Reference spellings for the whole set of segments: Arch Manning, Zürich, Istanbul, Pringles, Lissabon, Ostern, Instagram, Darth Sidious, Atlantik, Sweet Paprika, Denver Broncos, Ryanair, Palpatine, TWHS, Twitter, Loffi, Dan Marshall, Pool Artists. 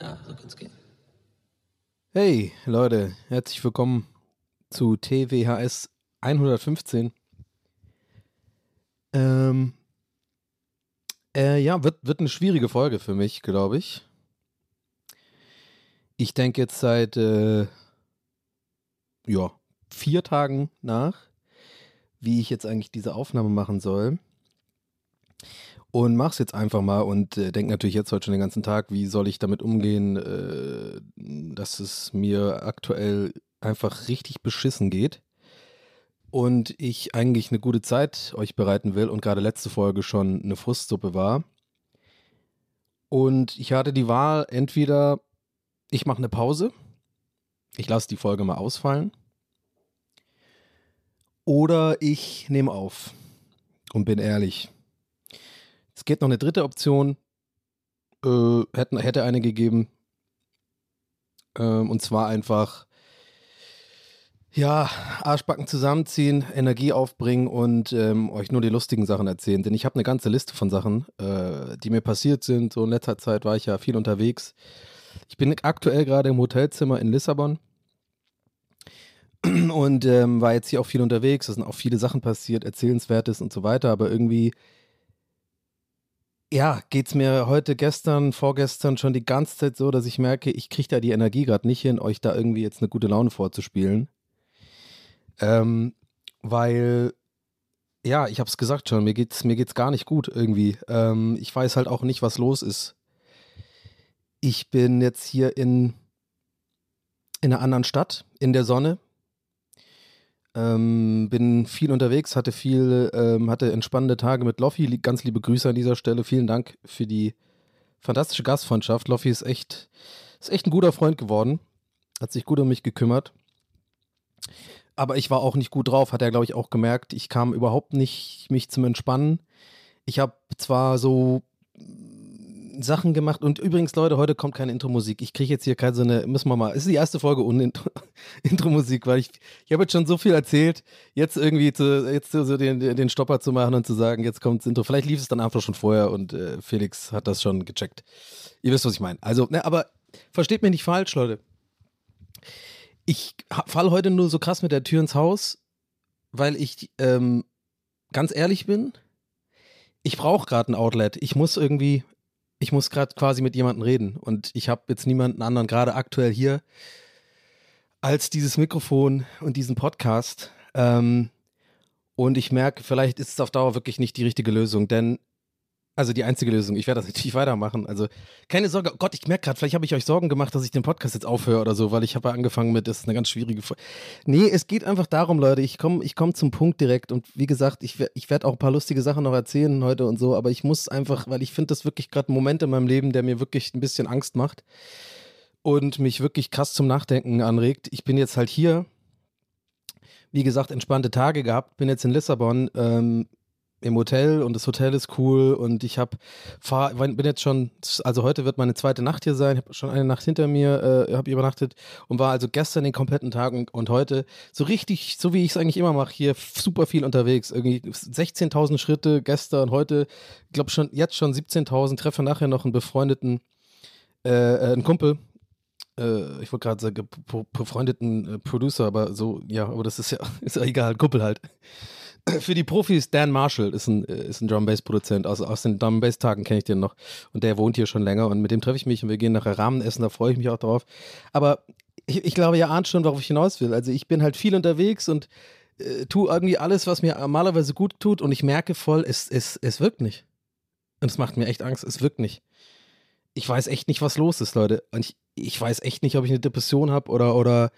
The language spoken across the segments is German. Ja, so kann's gehen. Hey Leute, herzlich willkommen zu TWHS 115. Ja, wird eine schwierige Folge für mich, glaube ich. Ich denke jetzt seit 4 Tagen nach, wie ich jetzt eigentlich diese Aufnahme machen soll. Und mach's jetzt einfach mal und denke natürlich jetzt heute schon den ganzen Tag, wie soll ich damit umgehen, dass es mir aktuell einfach richtig beschissen geht und ich eigentlich eine gute Zeit euch bereiten will und gerade letzte Folge schon eine Frustsuppe war. Und ich hatte die Wahl, entweder ich mache eine Pause, ich lasse die Folge mal ausfallen, oder ich nehme auf und bin ehrlich. Es geht noch eine dritte Option, hätte eine gegeben, und zwar einfach ja, Arschbacken zusammenziehen, Energie aufbringen und euch nur die lustigen Sachen erzählen. Denn ich habe eine ganze Liste von Sachen, die mir passiert sind. So in letzter Zeit war ich ja viel unterwegs. Ich bin aktuell gerade im Hotelzimmer in Lissabon und war jetzt hier auch viel unterwegs. Es sind auch viele Sachen passiert, Erzählenswertes und so weiter. Aber irgendwie, ja, geht es mir heute, gestern, vorgestern schon die ganze Zeit so, dass ich merke, ich kriege da die Energie gerade nicht hin, euch da irgendwie jetzt eine gute Laune vorzuspielen. Weil, ja, ich habe es gesagt schon, mir geht's gar nicht gut irgendwie. Ich weiß halt auch nicht, was los ist. Ich bin jetzt hier in einer anderen Stadt, in der Sonne. Bin viel unterwegs, hatte entspannende Tage mit Loffi. Ganz liebe Grüße an dieser Stelle. Vielen Dank für die fantastische Gastfreundschaft. Loffi ist echt ein guter Freund geworden. Hat sich gut um mich gekümmert. Aber ich war auch nicht gut drauf, hat er, glaube ich, auch gemerkt. Ich kam überhaupt nicht mich zum Entspannen. Ich habe zwar so Sachen gemacht und übrigens, Leute, heute kommt keine Intro-Musik. Ich kriege jetzt hier keine so eine, müssen wir mal, ist die erste Folge ohne Intro-Musik, weil ich habe jetzt schon so viel erzählt, jetzt irgendwie so den Stopper zu machen und zu sagen, jetzt kommt das Intro. Vielleicht lief es dann einfach schon vorher und Felix hat das schon gecheckt. Ihr wisst, was ich meine. Also, aber versteht mich nicht falsch, Leute. Ich falle heute nur so krass mit der Tür ins Haus, weil ich ganz ehrlich bin, ich brauche gerade ein Outlet. Ich muss gerade quasi mit jemandem reden und ich habe jetzt niemanden anderen gerade aktuell hier als dieses Mikrofon und diesen Podcast. Und ich merke, vielleicht ist es auf Dauer wirklich nicht die richtige Lösung, denn also die einzige Lösung. Ich werde das natürlich weitermachen. Also keine Sorge. Gott, ich merke gerade, vielleicht habe ich euch Sorgen gemacht, dass ich den Podcast jetzt aufhöre oder so, weil ich habe ja angefangen mit, das ist eine ganz schwierige Folge. Nee, es geht einfach darum, Leute. Ich komm zum Punkt direkt und wie gesagt, ich werde auch ein paar lustige Sachen noch erzählen heute und so, aber ich muss einfach, weil ich finde das wirklich gerade ein Moment in meinem Leben, der mir wirklich ein bisschen Angst macht und mich wirklich krass zum Nachdenken anregt. Ich bin jetzt halt hier, wie gesagt, entspannte Tage gehabt, bin jetzt in Lissabon, im Hotel und das Hotel ist cool und ich bin jetzt schon, also heute wird meine zweite Nacht hier sein, ich habe schon eine Nacht hinter mir, habe übernachtet und war also gestern den kompletten Tag und heute so richtig, so wie ich es eigentlich immer mache, hier super viel unterwegs, irgendwie 16.000 Schritte gestern, heute, ich glaube schon jetzt schon 17.000, treffe nachher noch einen befreundeten, einen Kumpel, ich wollte gerade sagen, befreundeten Producer, aber so, ja, aber das ist ja egal, Kuppel halt. Für die Profis, Dan Marshall ist ein Drum-Bass-Produzent, aus den Drum-Bass-Tagen kenne ich den noch und der wohnt hier schon länger und mit dem treffe ich mich und wir gehen nachher Ramen essen, da freue ich mich auch drauf. Aber ich glaube, ihr ahnt schon, worauf ich hinaus will. Also ich bin halt viel unterwegs und tue irgendwie alles, was mir normalerweise gut tut und ich merke voll, es wirkt nicht. Und es macht mir echt Angst, es wirkt nicht. Ich weiß echt nicht, was los ist, Leute. Und ich weiß echt nicht, ob ich eine Depression habe oder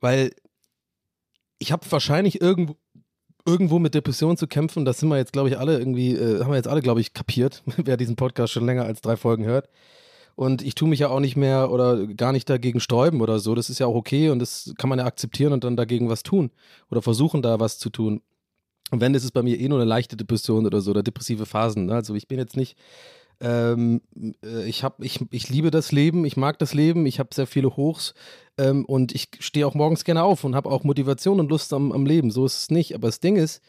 weil ich habe wahrscheinlich irgendwo mit Depressionen zu kämpfen. Das sind wir jetzt, glaube ich, alle irgendwie, haben wir jetzt alle, glaube ich, kapiert, wer diesen Podcast schon länger als 3 Folgen hört. Und ich tue mich ja auch nicht mehr oder gar nicht dagegen sträuben oder so. Das ist ja auch okay und das kann man ja akzeptieren und dann dagegen was tun oder versuchen, da was zu tun. Und wenn, ist es bei mir eh nur eine leichte Depression oder so oder depressive Phasen. Ne? Also ich bin jetzt nicht, ich liebe das Leben, ich mag das Leben, ich habe sehr viele Hochs und ich stehe auch morgens gerne auf und habe auch Motivation und Lust am Leben. So ist es nicht. Aber das Ding ist,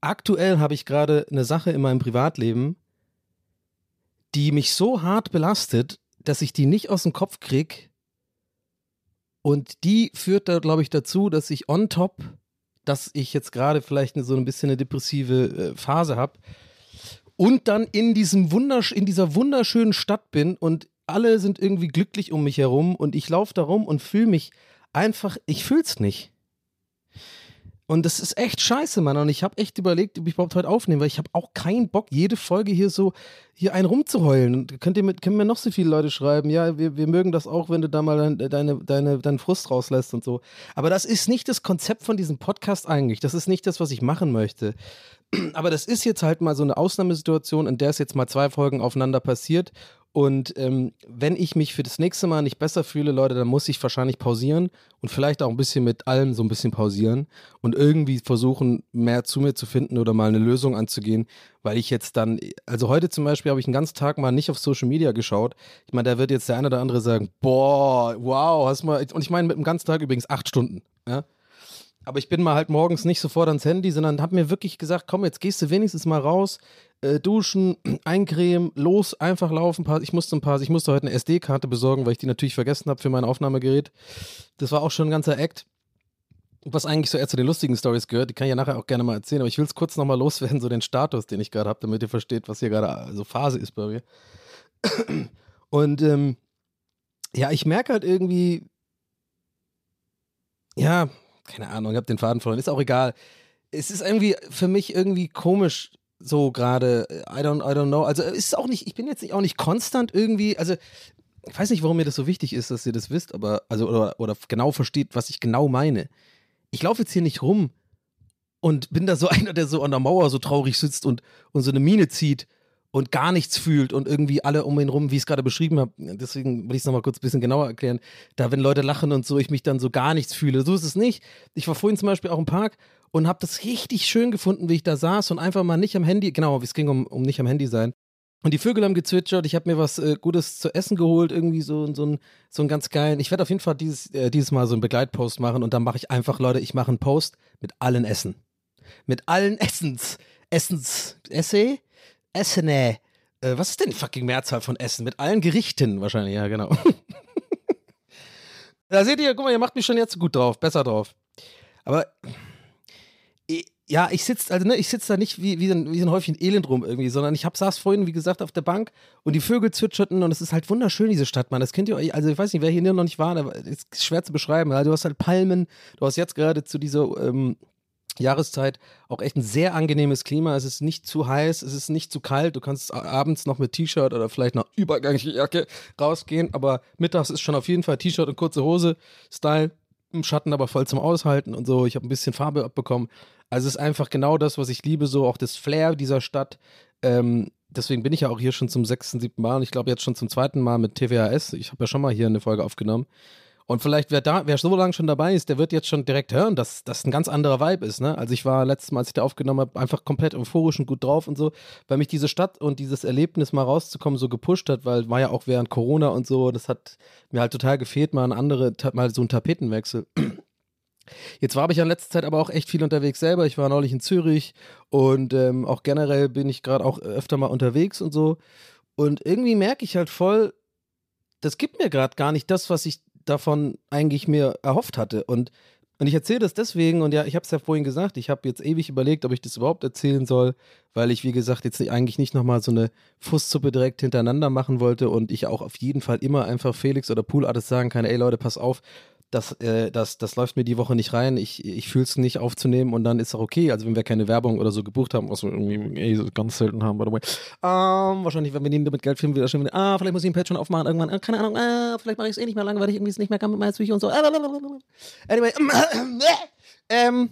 aktuell habe ich gerade eine Sache in meinem Privatleben, die mich so hart belastet, dass ich die nicht aus dem Kopf kriege. Und die führt da, glaube ich, dazu, dass ich on top, dass ich jetzt gerade vielleicht so ein bisschen eine depressive Phase habe und dann in dieser wunderschönen Stadt bin und alle sind irgendwie glücklich um mich herum und ich laufe da rum und fühle mich einfach, ich fühle es nicht. Und das ist echt scheiße, Mann. Und ich habe echt überlegt, ob ich überhaupt heute aufnehme, weil ich habe auch keinen Bock, jede Folge hier einen rumzuheulen. Und können mir noch so viele Leute schreiben, ja, wir mögen das auch, wenn du da mal deinen Frust rauslässt und so. Aber das ist nicht das Konzept von diesem Podcast eigentlich. Das ist nicht das, was ich machen möchte. Aber das ist jetzt halt mal so eine Ausnahmesituation, in der es jetzt mal 2 Folgen aufeinander passiert. Und wenn ich mich für das nächste Mal nicht besser fühle, Leute, dann muss ich wahrscheinlich pausieren und vielleicht auch ein bisschen mit allem so ein bisschen pausieren und irgendwie versuchen, mehr zu mir zu finden oder mal eine Lösung anzugehen, weil ich jetzt dann, also heute zum Beispiel habe ich einen ganzen Tag mal nicht auf Social Media geschaut. Ich meine, da wird jetzt der eine oder andere sagen, boah, wow, hast mal, und ich meine mit dem ganzen Tag übrigens 8 Stunden, ja. Aber ich bin mal halt morgens nicht sofort ans Handy, sondern habe mir wirklich gesagt, komm, jetzt gehst du wenigstens mal raus, duschen, eincremen, los, einfach laufen. Ich musste heute eine SD-Karte besorgen, weil ich die natürlich vergessen habe für mein Aufnahmegerät. Das war auch schon ein ganzer Act. Was eigentlich so eher zu den lustigen Stories gehört, die kann ich ja nachher auch gerne mal erzählen. Aber ich will es kurz nochmal loswerden, so den Status, den ich gerade habe, damit ihr versteht, was hier gerade so Phase ist bei mir. Und ja, ich merke halt irgendwie, ja, keine Ahnung, ich habe den Faden verloren, ist auch egal. Es ist irgendwie für mich irgendwie komisch so gerade, I don't know. Also es ist auch nicht, ich bin jetzt auch nicht konstant irgendwie, also ich weiß nicht, warum mir das so wichtig ist, dass ihr das wisst, aber also oder genau versteht, was ich genau meine. Ich laufe jetzt hier nicht rum und bin da so einer, der so an der Mauer so traurig sitzt und so eine Miene zieht und gar nichts fühlt und irgendwie alle um ihn rum, wie ich es gerade beschrieben habe, deswegen will ich es nochmal kurz ein bisschen genauer erklären, da wenn Leute lachen und so, ich mich dann so gar nichts fühle, so ist es nicht. Ich war vorhin zum Beispiel auch im Park und habe das richtig schön gefunden, wie ich da saß und einfach mal nicht am Handy, genau, es ging um nicht am Handy sein. Und die Vögel haben gezwitschert, ich habe mir was Gutes zu essen geholt, irgendwie so einen ganz geilen, ich werde auf jeden Fall dieses Mal so einen Begleitpost machen und dann mache ich einfach, Leute, ich mache einen Post mit allen Essen. Mit allen Essensessay? Essen, was ist denn die fucking Mehrzahl von Essen? Mit allen Gerichten wahrscheinlich, ja, genau. Da seht ihr, guck mal, ihr macht mich schon jetzt gut drauf, besser drauf. Aber, ja, ich sitze da nicht wie ein Häufchen Elend rum irgendwie, sondern ich saß vorhin, wie gesagt, auf der Bank und die Vögel zwitscherten und es ist halt wunderschön, diese Stadt, Mann. Das könnt ihr euch, also ich weiß nicht, wer hier noch nicht war, aber es ist schwer zu beschreiben. Du hast halt Palmen, du hast jetzt gerade zu dieser, Jahreszeit auch echt ein sehr angenehmes Klima. Es ist nicht zu heiß, es ist nicht zu kalt. Du kannst abends noch mit T-Shirt oder vielleicht noch Übergangsjacke rausgehen, aber mittags ist schon auf jeden Fall T-Shirt und kurze Hose Style, im Schatten aber voll zum Aushalten und so. Ich habe ein bisschen Farbe abbekommen. Also es ist einfach genau das, was ich liebe, so auch das Flair dieser Stadt. Deswegen bin ich ja auch hier schon zum 6., 7. Mal und ich glaube jetzt schon zum 2. Mal mit TWHS. Ich habe ja schon mal hier eine Folge aufgenommen. Und vielleicht, wer so lange schon dabei ist, der wird jetzt schon direkt hören, dass das ein ganz anderer Vibe ist. Ne? Also ich war letztes Mal, als ich da aufgenommen habe, einfach komplett euphorisch und gut drauf und so, weil mich diese Stadt und dieses Erlebnis mal rauszukommen so gepusht hat, weil war ja auch während Corona und so, das hat mir halt total gefehlt, mal so einen Tapetenwechsel. Jetzt war ich in letzter Zeit aber auch echt viel unterwegs selber. Ich war neulich in Zürich und auch generell bin ich gerade auch öfter mal unterwegs und so. Und irgendwie merke ich halt voll, das gibt mir gerade gar nicht das, was ich davon eigentlich mir erhofft hatte. Und ich erzähle das deswegen, und ja, ich habe es ja vorhin gesagt, ich habe jetzt ewig überlegt, ob ich das überhaupt erzählen soll, weil ich, wie gesagt, jetzt eigentlich nicht nochmal so eine Fußsuppe direkt hintereinander machen wollte und ich auch auf jeden Fall immer einfach Felix oder Pool Artists sagen kann, ey Leute, pass auf, das läuft mir die Woche nicht rein, ich fühle es nicht aufzunehmen und dann ist auch okay, also wenn wir keine Werbung oder so gebucht haben, was wir irgendwie ganz selten haben, by the way. Wahrscheinlich, wenn wir damit Geld filmen, wieder schön, vielleicht muss ich einen Patreon aufmachen irgendwann, keine Ahnung, vielleicht mache ich es eh nicht mehr lange, weil ich irgendwie es nicht mehr kann mit meiner Psyche und so. Anyway,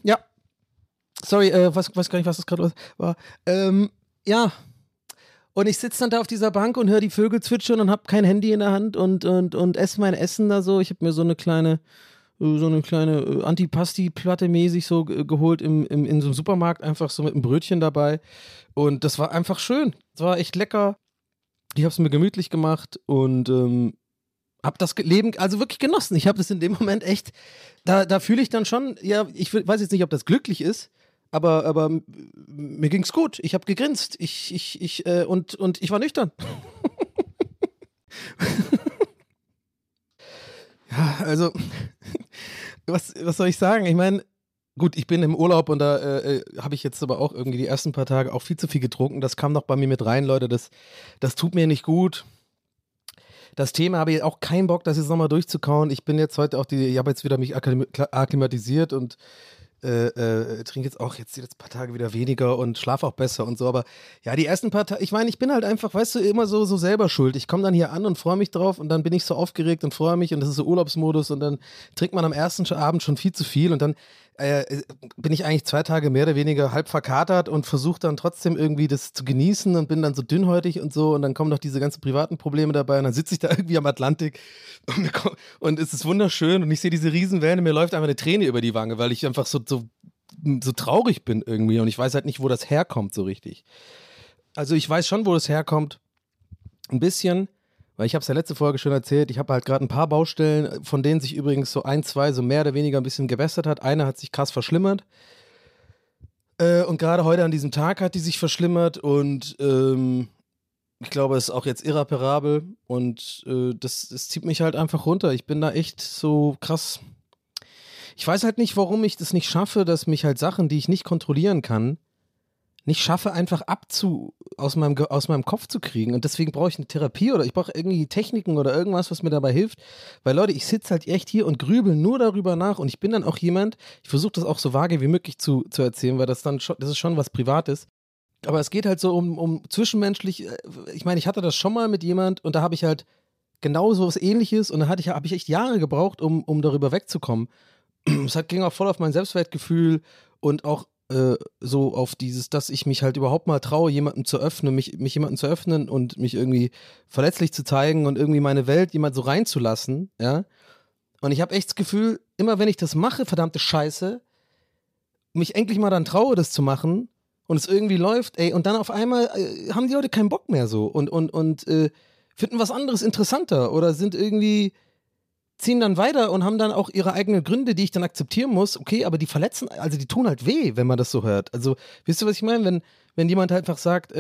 ja. Sorry, weiß gar nicht, was das gerade war. Ja. Und ich sitze dann da auf dieser Bank und höre die Vögel zwitschern und habe kein Handy in der Hand und esse mein Essen da so. Ich habe mir so eine kleine Antipasti-Platte mäßig so geholt in so einem Supermarkt, einfach so mit einem Brötchen dabei. Und das war einfach schön. Das war echt lecker. Ich habe es mir gemütlich gemacht und habe das Leben also wirklich genossen. Ich habe das in dem Moment echt, da fühle ich dann schon, ja, ich weiß jetzt nicht, ob das glücklich ist, aber mir ging's gut. Ich habe gegrinst. Und ich war nüchtern. Ja, also, was soll ich sagen? Ich meine, gut, ich bin im Urlaub und da habe ich jetzt aber auch irgendwie die ersten paar Tage auch viel zu viel getrunken. Das kam noch bei mir mit rein, Leute. Das tut mir nicht gut. Das Thema habe ich auch keinen Bock, das jetzt nochmal durchzukauen. Ich bin jetzt heute auch ich habe jetzt wieder mich akklimatisiert und trinke jetzt auch jetzt ein paar Tage wieder weniger und schlafe auch besser und so, aber ja, die ersten paar Tage, ich meine, ich bin halt einfach, weißt du, immer so selber schuld. Ich komme dann hier an und freue mich drauf und dann bin ich so aufgeregt und freue mich und das ist so Urlaubsmodus und dann trinkt man am ersten Abend schon viel zu viel und dann bin ich eigentlich 2 Tage mehr oder weniger halb verkatert und versuche dann trotzdem irgendwie das zu genießen und bin dann so dünnhäutig und so und dann kommen noch diese ganzen privaten Probleme dabei und dann sitze ich da irgendwie am Atlantik und es ist wunderschön und ich sehe diese Riesenwellen und mir läuft einfach eine Träne über die Wange, weil ich einfach so traurig bin irgendwie und ich weiß halt nicht, wo das herkommt so richtig. Also ich weiß schon, wo das herkommt, ein bisschen, weil ich habe es ja letzte Folge schon erzählt, ich habe halt gerade ein paar Baustellen, von denen sich übrigens so 1, 2 so mehr oder weniger ein bisschen gebessert hat. Eine hat sich krass verschlimmert und gerade heute an diesem Tag hat die sich verschlimmert und ich glaube, es ist auch jetzt irreparabel und das zieht mich halt einfach runter. Ich bin da echt so krass. Ich weiß halt nicht, warum ich das nicht schaffe, dass mich halt Sachen, die ich nicht kontrollieren kann, nicht schaffe, einfach aus meinem Kopf zu kriegen. Und deswegen brauche ich eine Therapie oder ich brauche irgendwie Techniken oder irgendwas, was mir dabei hilft. Weil Leute, ich sitze halt echt hier und grübel nur darüber nach und ich bin dann auch jemand, ich versuche das auch so vage wie möglich zu erzählen, weil das ist schon was Privates. Aber es geht halt so um zwischenmenschlich, ich meine, ich hatte das schon mal mit jemand und da habe ich halt genau so was Ähnliches und da habe ich echt Jahre gebraucht, um darüber wegzukommen. Es ging auch voll auf mein Selbstwertgefühl und auch so auf dieses, dass ich mich halt überhaupt mal traue, mich jemandem zu öffnen und mich irgendwie verletzlich zu zeigen und irgendwie meine Welt jemand so reinzulassen, ja. Und ich habe echt das Gefühl, immer wenn ich das mache, verdammte Scheiße, mich endlich mal dann traue, das zu machen und es irgendwie läuft, ey, und dann auf einmal haben die Leute keinen Bock mehr so und finden was anderes interessanter oder sind irgendwie ziehen dann weiter und haben dann auch ihre eigenen Gründe, die ich dann akzeptieren muss, okay, aber die verletzen, also die tun halt weh, wenn man das so hört. Also, wisst ihr, was ich meine? Wenn jemand halt einfach sagt,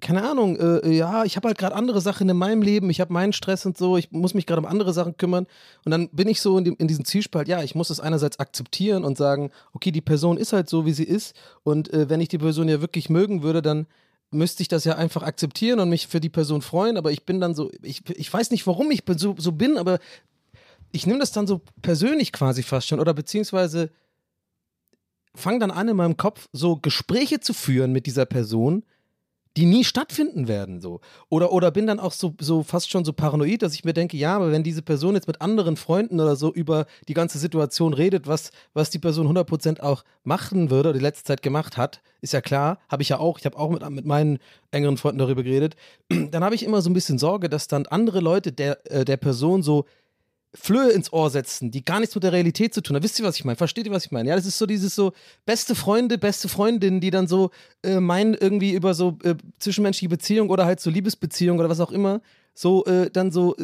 keine Ahnung, ja, ich habe halt gerade andere Sachen in meinem Leben, ich habe meinen Stress und so, ich muss mich gerade um andere Sachen kümmern und dann bin ich so in diesem Zwiespalt, ja, ich muss es einerseits akzeptieren und sagen, okay, die Person ist halt so, wie sie ist und wenn ich die Person ja wirklich mögen würde, dann müsste ich das ja einfach akzeptieren und mich für die Person freuen, aber ich bin dann so, ich weiß nicht, warum ich so bin, aber ich nehme das dann so persönlich quasi fast schon oder beziehungsweise fange dann an in meinem Kopf so Gespräche zu führen mit dieser Person, die nie stattfinden werden so oder bin dann auch so fast schon so paranoid, dass ich mir denke, ja, aber wenn diese Person jetzt mit anderen Freunden oder so über die ganze Situation redet, was die Person 100% auch machen würde oder die letzte Zeit gemacht hat, ist ja klar, habe ich ja auch, ich habe auch mit meinen engeren Freunden darüber geredet, dann habe ich immer so ein bisschen Sorge, dass dann andere Leute der Person so Flöhe ins Ohr setzen, die gar nichts mit der Realität zu tun haben. Wisst ihr, was ich meine? Versteht ihr, was ich meine? Ja, das ist so dieses so beste Freunde, beste Freundinnen, die dann so meinen irgendwie über so zwischenmenschliche Beziehung oder halt so Liebesbeziehung oder was auch immer, so dann so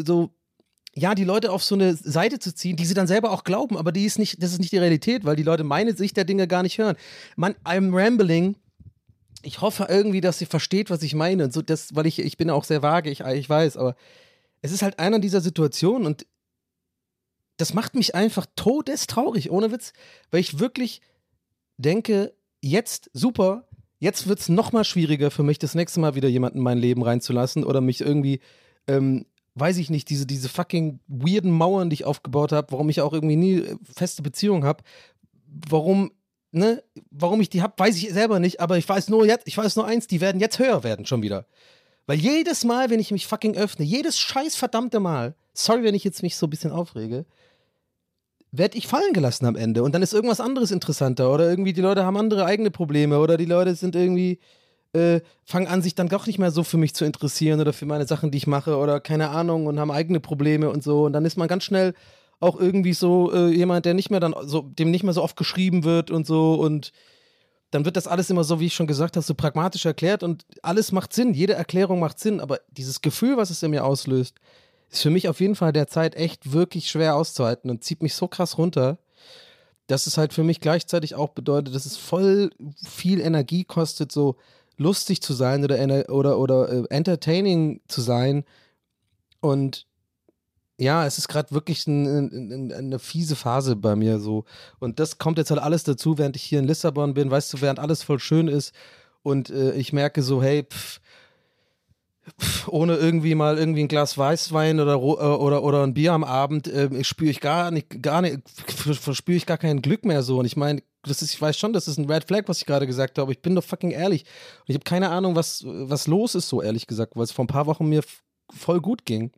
ja, die Leute auf so eine Seite zu ziehen, die sie dann selber auch glauben, aber die ist nicht, das ist nicht die Realität, weil die Leute meine Sicht der Dinge gar nicht hören. Man, I'm rambling. Ich hoffe irgendwie, dass ihr versteht, was ich meine. Und so das, weil ich bin auch sehr vage, ich weiß, aber es ist halt einer dieser Situationen und das macht mich einfach todestraurig, ohne Witz, weil ich wirklich denke, jetzt, super, jetzt wird es nochmal schwieriger für mich, das nächste Mal wieder jemanden in mein Leben reinzulassen oder mich irgendwie, weiß ich nicht, diese fucking weirden Mauern, die ich aufgebaut habe, warum ich auch irgendwie nie feste Beziehungen habe, warum ich die habe, weiß ich selber nicht, aber ich weiß nur eins, die werden jetzt höher werden schon wieder. Weil jedes Mal, wenn ich mich fucking öffne, jedes scheiß verdammte Mal, sorry, wenn ich jetzt mich so ein bisschen aufrege, werde ich fallen gelassen am Ende und dann ist irgendwas anderes interessanter oder irgendwie die Leute haben andere eigene Probleme oder die Leute sind irgendwie, fangen an, sich dann doch nicht mehr so für mich zu interessieren oder für meine Sachen, die ich mache oder keine Ahnung und haben eigene Probleme und so und dann ist man ganz schnell auch irgendwie so jemand, der nicht mehr dann so, dem nicht mehr so oft geschrieben wird und so und dann wird das alles immer so, wie ich schon gesagt habe, so pragmatisch erklärt und alles macht Sinn, jede Erklärung macht Sinn, aber dieses Gefühl, was es in mir auslöst, ist für mich auf jeden Fall derzeit echt wirklich schwer auszuhalten und zieht mich so krass runter, dass es halt für mich gleichzeitig auch bedeutet, dass es voll viel Energie kostet, so lustig zu sein oder entertaining zu sein und ja, es ist gerade wirklich eine fiese Phase bei mir so und das kommt jetzt halt alles dazu, während ich hier in Lissabon bin, weißt du, während alles voll schön ist und ich merke so, hey, ohne irgendwie mal irgendwie ein Glas Weißwein oder ein Bier am Abend verspüre ich gar kein Glück mehr so und ich meine, ich weiß schon, das ist ein Red Flag, was ich gerade gesagt habe, aber ich bin doch fucking ehrlich und ich habe keine Ahnung, was los ist so ehrlich gesagt, weil es vor ein paar Wochen mir voll gut ging.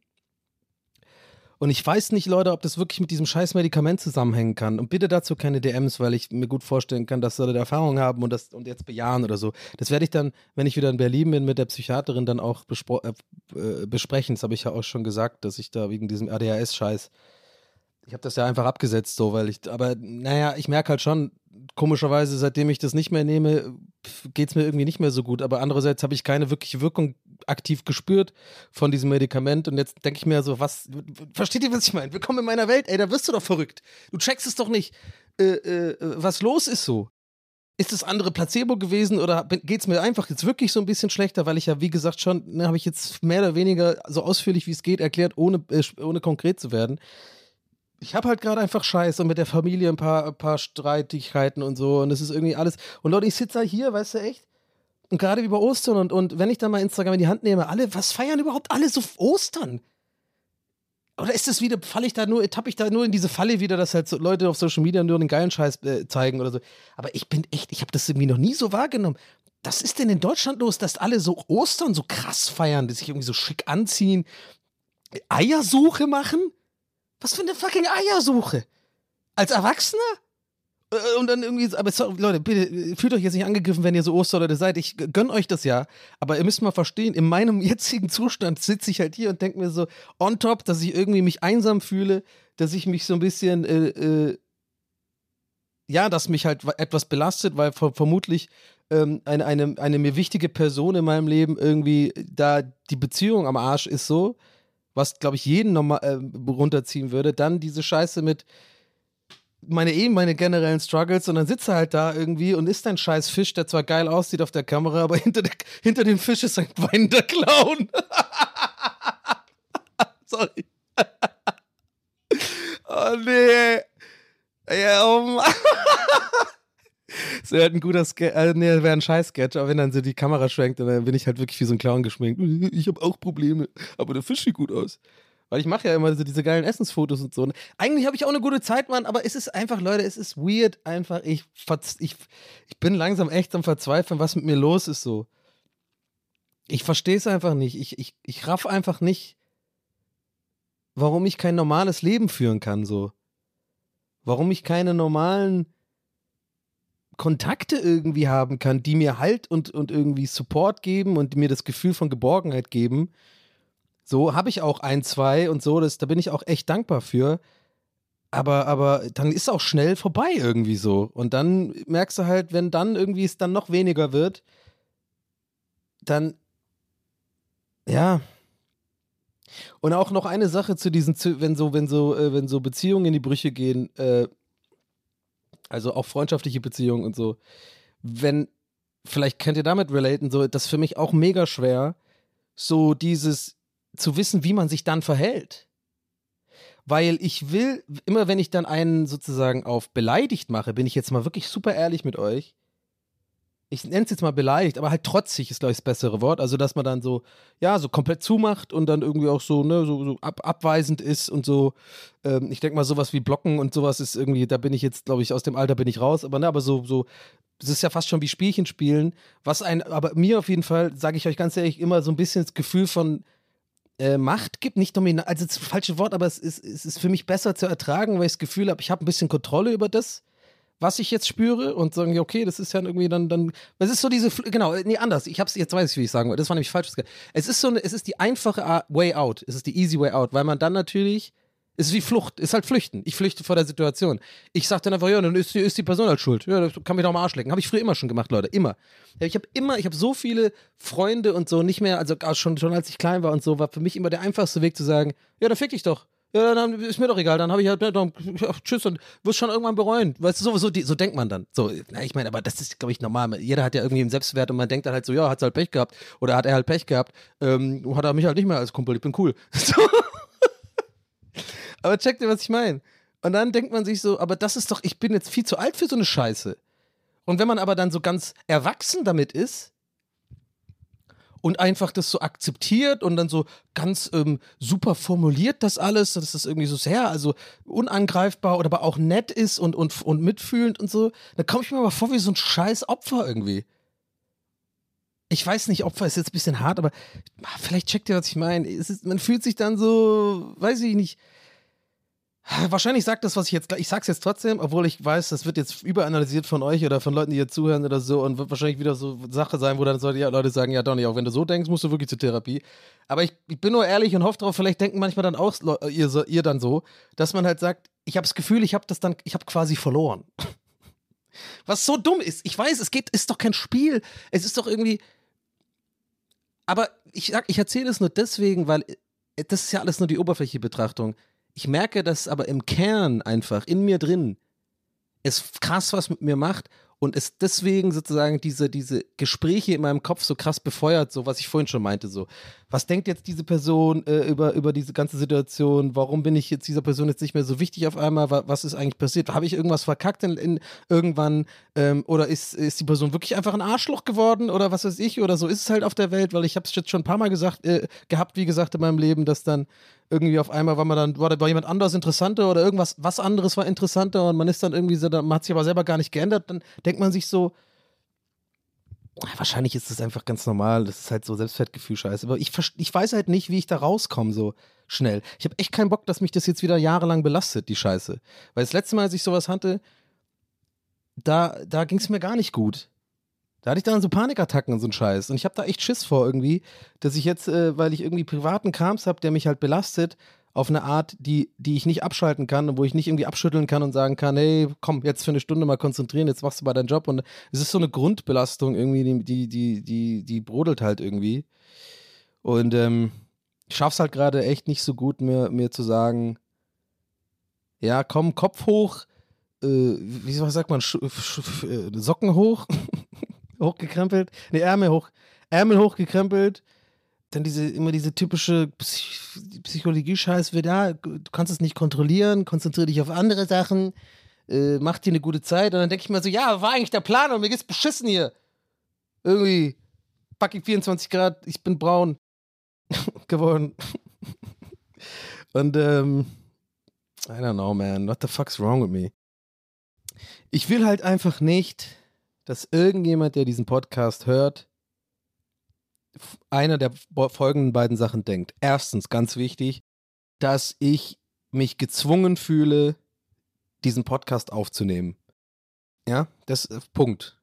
Und ich weiß nicht, Leute, ob das wirklich mit diesem scheiß Medikament zusammenhängen kann. Und bitte dazu keine DMs, weil ich mir gut vorstellen kann, dass Leute Erfahrung haben und jetzt bejahen oder so. Das werde ich dann, wenn ich wieder in Berlin bin, mit der Psychiaterin dann auch besprechen. Das habe ich ja auch schon gesagt, dass ich da wegen diesem ADHS-Scheiß, ich habe das ja einfach abgesetzt so, ich merke halt schon, komischerweise, seitdem ich das nicht mehr nehme, geht es mir irgendwie nicht mehr so gut. Aber andererseits habe ich keine wirkliche Wirkung aktiv gespürt von diesem Medikament. Und jetzt denke ich mir so, versteht ihr, was ich meine? Willkommen in meiner Welt, ey, da wirst du doch verrückt. Du checkst es doch nicht, was los ist so. Ist das andere Placebo gewesen oder geht es mir einfach jetzt wirklich so ein bisschen schlechter? Weil ich ja, wie gesagt, schon, habe ich jetzt mehr oder weniger so ausführlich, wie es geht, erklärt, ohne konkret zu werden. Ich habe halt gerade einfach Scheiß und mit der Familie ein paar Streitigkeiten und so und es ist irgendwie alles. Und Leute, ich sitze halt hier, weißt du, echt? Und gerade wie bei Ostern und wenn ich dann mal Instagram in die Hand nehme, was feiern überhaupt alle so Ostern? Oder ist das wieder, tappe ich da nur in diese Falle wieder, dass halt so Leute auf Social Media nur den geilen Scheiß zeigen oder so. Aber ich bin echt, ich habe das irgendwie noch nie so wahrgenommen. Was ist denn in Deutschland los, dass alle so Ostern so krass feiern, dass sich irgendwie so schick anziehen, Eiersuche machen? Was für eine fucking Eiersuche? Als Erwachsener? Und dann irgendwie, aber sorry, Leute, bitte, fühlt euch jetzt nicht angegriffen, wenn ihr so Osterleute seid. Ich gönn euch das ja. Aber ihr müsst mal verstehen, in meinem jetzigen Zustand sitze ich halt hier und denke mir so on top, dass ich irgendwie mich einsam fühle, dass ich mich so ein bisschen, dass mich halt etwas belastet, weil vermutlich eine mir wichtige Person in meinem Leben irgendwie da die Beziehung am Arsch ist so. Was, glaube ich, jeden nochmal runterziehen würde, dann diese Scheiße mit meine generellen Struggles und dann sitzt er halt da irgendwie und isst ein scheiß Fisch, der zwar geil aussieht auf der Kamera, aber hinter dem Fisch ist ein weinender Clown. Sorry. Oh, nee. Ja, Das wäre halt ein guter Sketch, wäre ein Scheiß-Sketch, aber wenn dann so die Kamera schwenkt, dann bin ich halt wirklich wie so ein Clown geschminkt. Ich habe auch Probleme, aber der Fisch sieht gut aus. Weil ich mache ja immer so diese geilen Essensfotos und so. Eigentlich habe ich auch eine gute Zeit, Mann, aber es ist einfach, Leute, es ist weird einfach. Ich bin langsam echt am Verzweifeln, was mit mir los ist so. Ich verstehe es einfach nicht. Ich raff einfach nicht, warum ich kein normales Leben führen kann so. Warum ich keine normalen Kontakte irgendwie haben kann, die mir Halt und irgendwie Support geben und mir das Gefühl von Geborgenheit geben. So habe ich auch 1, 2 und so, da bin ich auch echt dankbar für. Aber dann ist auch schnell vorbei irgendwie so. Und dann merkst du halt, wenn dann irgendwie es dann noch weniger wird, dann ja. Und auch noch eine Sache zu diesen, wenn so Beziehungen in die Brüche gehen, also auch freundschaftliche Beziehungen und so. Vielleicht könnt ihr damit relaten, so, das ist für mich auch mega schwer, so dieses zu wissen, wie man sich dann verhält. Weil ich will, immer wenn ich dann einen sozusagen auf beleidigt mache, bin ich jetzt mal wirklich super ehrlich mit euch. Ich nenne es jetzt mal beleidigt, aber halt trotzig ist, glaube ich, das bessere Wort. Also, dass man dann so, ja, so komplett zumacht und dann irgendwie auch so, ne, so abweisend ist und so. Ich denke mal, sowas wie Blocken und sowas ist irgendwie, da bin ich jetzt, glaube ich, aus dem Alter bin ich raus. Aber, ne, aber so, das ist ja fast schon wie Spielchen spielen. Was einen, aber mir auf jeden Fall, sage ich euch ganz ehrlich, immer so ein bisschen das Gefühl von Macht gibt, nicht dominant, also das falsche Wort, aber es ist für mich besser zu ertragen, weil ich das Gefühl habe, ich habe ein bisschen Kontrolle über das, was ich jetzt spüre, und sagen, okay, das ist ja irgendwie dann, es ist so diese, genau, nee, anders, jetzt weiß ich, wie ich sagen wollte, das war nämlich falsch. Es ist so eine, es ist die einfache way out, es ist die easy way out, weil man dann natürlich, es ist wie Flucht, ist halt Flüchten, ich flüchte vor der Situation. Ich sage dann einfach, ja, dann ist die Person halt schuld, ja, das kann mich doch mal Arsch lecken, habe ich früher immer schon gemacht, Leute, immer. Ja, ich habe so viele Freunde und so, nicht mehr, also schon als ich klein war und so, war für mich immer der einfachste Weg zu sagen, ja, dann fick dich doch. Ja, dann ist mir doch egal, dann habe ich halt, dann, tschüss, und wirst schon irgendwann bereuen. Weißt du, so denkt man dann. So, na, ich meine, aber das ist, glaube ich, normal. Jeder hat ja irgendwie einen Selbstwert und man denkt dann halt so, ja, hat's halt Pech gehabt oder hat er halt Pech gehabt, hat er mich halt nicht mehr als Kumpel, ich bin cool. So. Aber checkt ihr, was ich meine? Und dann denkt man sich so, aber das ist doch, ich bin jetzt viel zu alt für so eine Scheiße. Und wenn man aber dann so ganz erwachsen damit ist, und einfach das so akzeptiert und dann so ganz super formuliert das alles, dass das irgendwie so sehr, also unangreifbar oder aber auch nett ist und mitfühlend und so, dann komme ich mir aber vor wie so ein scheiß Opfer irgendwie. Ich weiß nicht, Opfer ist jetzt ein bisschen hart, aber vielleicht checkt ihr, was ich meine. Man fühlt sich dann so, weiß ich nicht, wahrscheinlich sagt das, was ich jetzt, ich sag's jetzt trotzdem, obwohl ich weiß, das wird jetzt überanalysiert von euch oder von Leuten, die hier zuhören oder so, und wird wahrscheinlich wieder so Sache sein, wo dann so, ja, Leute sagen, ja Donny, auch wenn du so denkst, musst du wirklich zur Therapie. Aber ich bin nur ehrlich und hoffe drauf, vielleicht denken manchmal dann auch ihr dann so, dass man halt sagt, ich habe das Gefühl, ich habe quasi verloren. Was so dumm ist. Ich weiß, ist doch kein Spiel. Es ist doch irgendwie, aber ich erzähle es nur deswegen, weil das ist ja alles nur die oberflächliche Betrachtung. Ich merke das aber im Kern einfach, in mir drin, es krass was mit mir macht und es deswegen sozusagen diese Gespräche in meinem Kopf so krass befeuert, so was ich vorhin schon meinte, so, was denkt jetzt diese Person über diese ganze Situation, warum bin ich jetzt dieser Person jetzt nicht mehr so wichtig auf einmal, was ist eigentlich passiert, habe ich irgendwas verkackt in irgendwann oder ist die Person wirklich einfach ein Arschloch geworden oder was weiß ich oder so ist es halt auf der Welt, weil ich habe es jetzt schon ein paar Mal gehabt, wie gesagt, in meinem Leben, dass dann irgendwie auf einmal war jemand anders interessanter oder irgendwas, was anderes war interessanter und man ist dann irgendwie so, man hat sich aber selber gar nicht geändert, dann denkt man sich so, wahrscheinlich ist das einfach ganz normal, das ist halt so Selbstwertgefühl-Scheiß, aber ich weiß halt nicht, wie ich da rauskomme so schnell. Ich habe echt keinen Bock, dass mich das jetzt wieder jahrelang belastet, die Scheiße. Weil das letzte Mal, als ich sowas hatte, da ging es mir gar nicht gut. Da hatte ich dann so Panikattacken und so einen Scheiß. Und ich habe da echt Schiss vor irgendwie, dass ich jetzt, weil ich irgendwie privaten Krams habe, der mich halt belastet, auf eine Art, die ich nicht abschalten kann und wo ich nicht irgendwie abschütteln kann und sagen kann, hey, komm, jetzt für eine Stunde mal konzentrieren, jetzt machst du mal deinen Job. Und es ist so eine Grundbelastung irgendwie, die brodelt halt irgendwie. Und ich schaff's halt gerade echt nicht so gut, mir zu sagen, ja, komm, Kopf hoch, wie sagt man, Socken hoch, hochgekrempelt, ne, Ärmel hochgekrempelt. Dann immer diese typische Psychologie-Scheiß wird, ja, du kannst es nicht kontrollieren, konzentriere dich auf andere Sachen, mach dir eine gute Zeit. Und dann denke ich mir so, ja, war eigentlich der Plan und mir geht's beschissen hier. Irgendwie, fucking 24 Grad, ich bin braun geworden. Und, I don't know, man, what the fuck's wrong with me? Ich will halt einfach nicht, dass irgendjemand, der diesen Podcast hört, einer der folgenden beiden Sachen denkt. Erstens, ganz wichtig, dass ich mich gezwungen fühle, diesen Podcast aufzunehmen. Ja, das ist Punkt.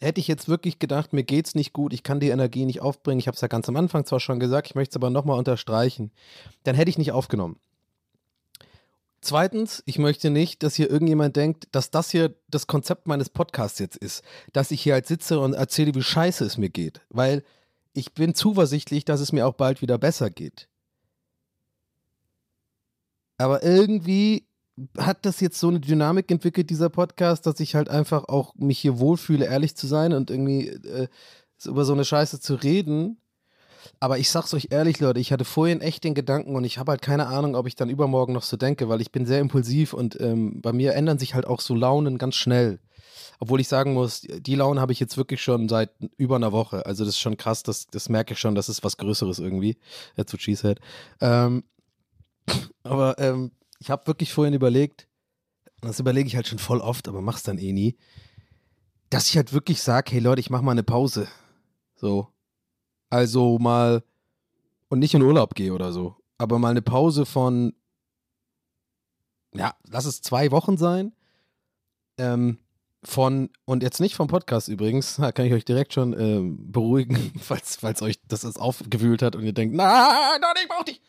Hätte ich jetzt wirklich gedacht, mir geht's nicht gut, ich kann die Energie nicht aufbringen, ich habe es ja ganz am Anfang zwar schon gesagt, ich möchte es aber nochmal unterstreichen, dann hätte ich nicht aufgenommen. Zweitens, ich möchte nicht, dass hier irgendjemand denkt, dass das hier das Konzept meines Podcasts jetzt ist, dass ich hier halt sitze und erzähle, wie scheiße es mir geht, weil ich bin zuversichtlich, dass es mir auch bald wieder besser geht. Aber irgendwie hat das jetzt so eine Dynamik entwickelt, dieser Podcast, dass ich halt einfach auch mich hier wohlfühle, ehrlich zu sein und irgendwie über so eine Scheiße zu reden. Aber ich sag's euch ehrlich, Leute, ich hatte vorhin echt den Gedanken und ich habe halt keine Ahnung, ob ich dann übermorgen noch so denke, weil ich bin sehr impulsiv und bei mir ändern sich halt auch so Launen ganz schnell. Obwohl ich sagen muss, die Laune habe ich jetzt wirklich schon seit über einer Woche. Also das ist schon krass, das merke ich schon, das ist was Größeres irgendwie. That's what she said. Aber ich habe wirklich vorhin überlegt, das überlege ich halt schon voll oft, aber mach's dann eh nie, dass ich halt wirklich sage, hey Leute, ich mache mal eine Pause. So. Also mal, und nicht in Urlaub gehe oder so, aber mal eine Pause von, ja, lass es 2 Wochen sein, und jetzt nicht vom Podcast übrigens, da kann ich euch direkt schon beruhigen, falls euch das jetzt aufgewühlt hat und ihr denkt, nein, ich brauch dich.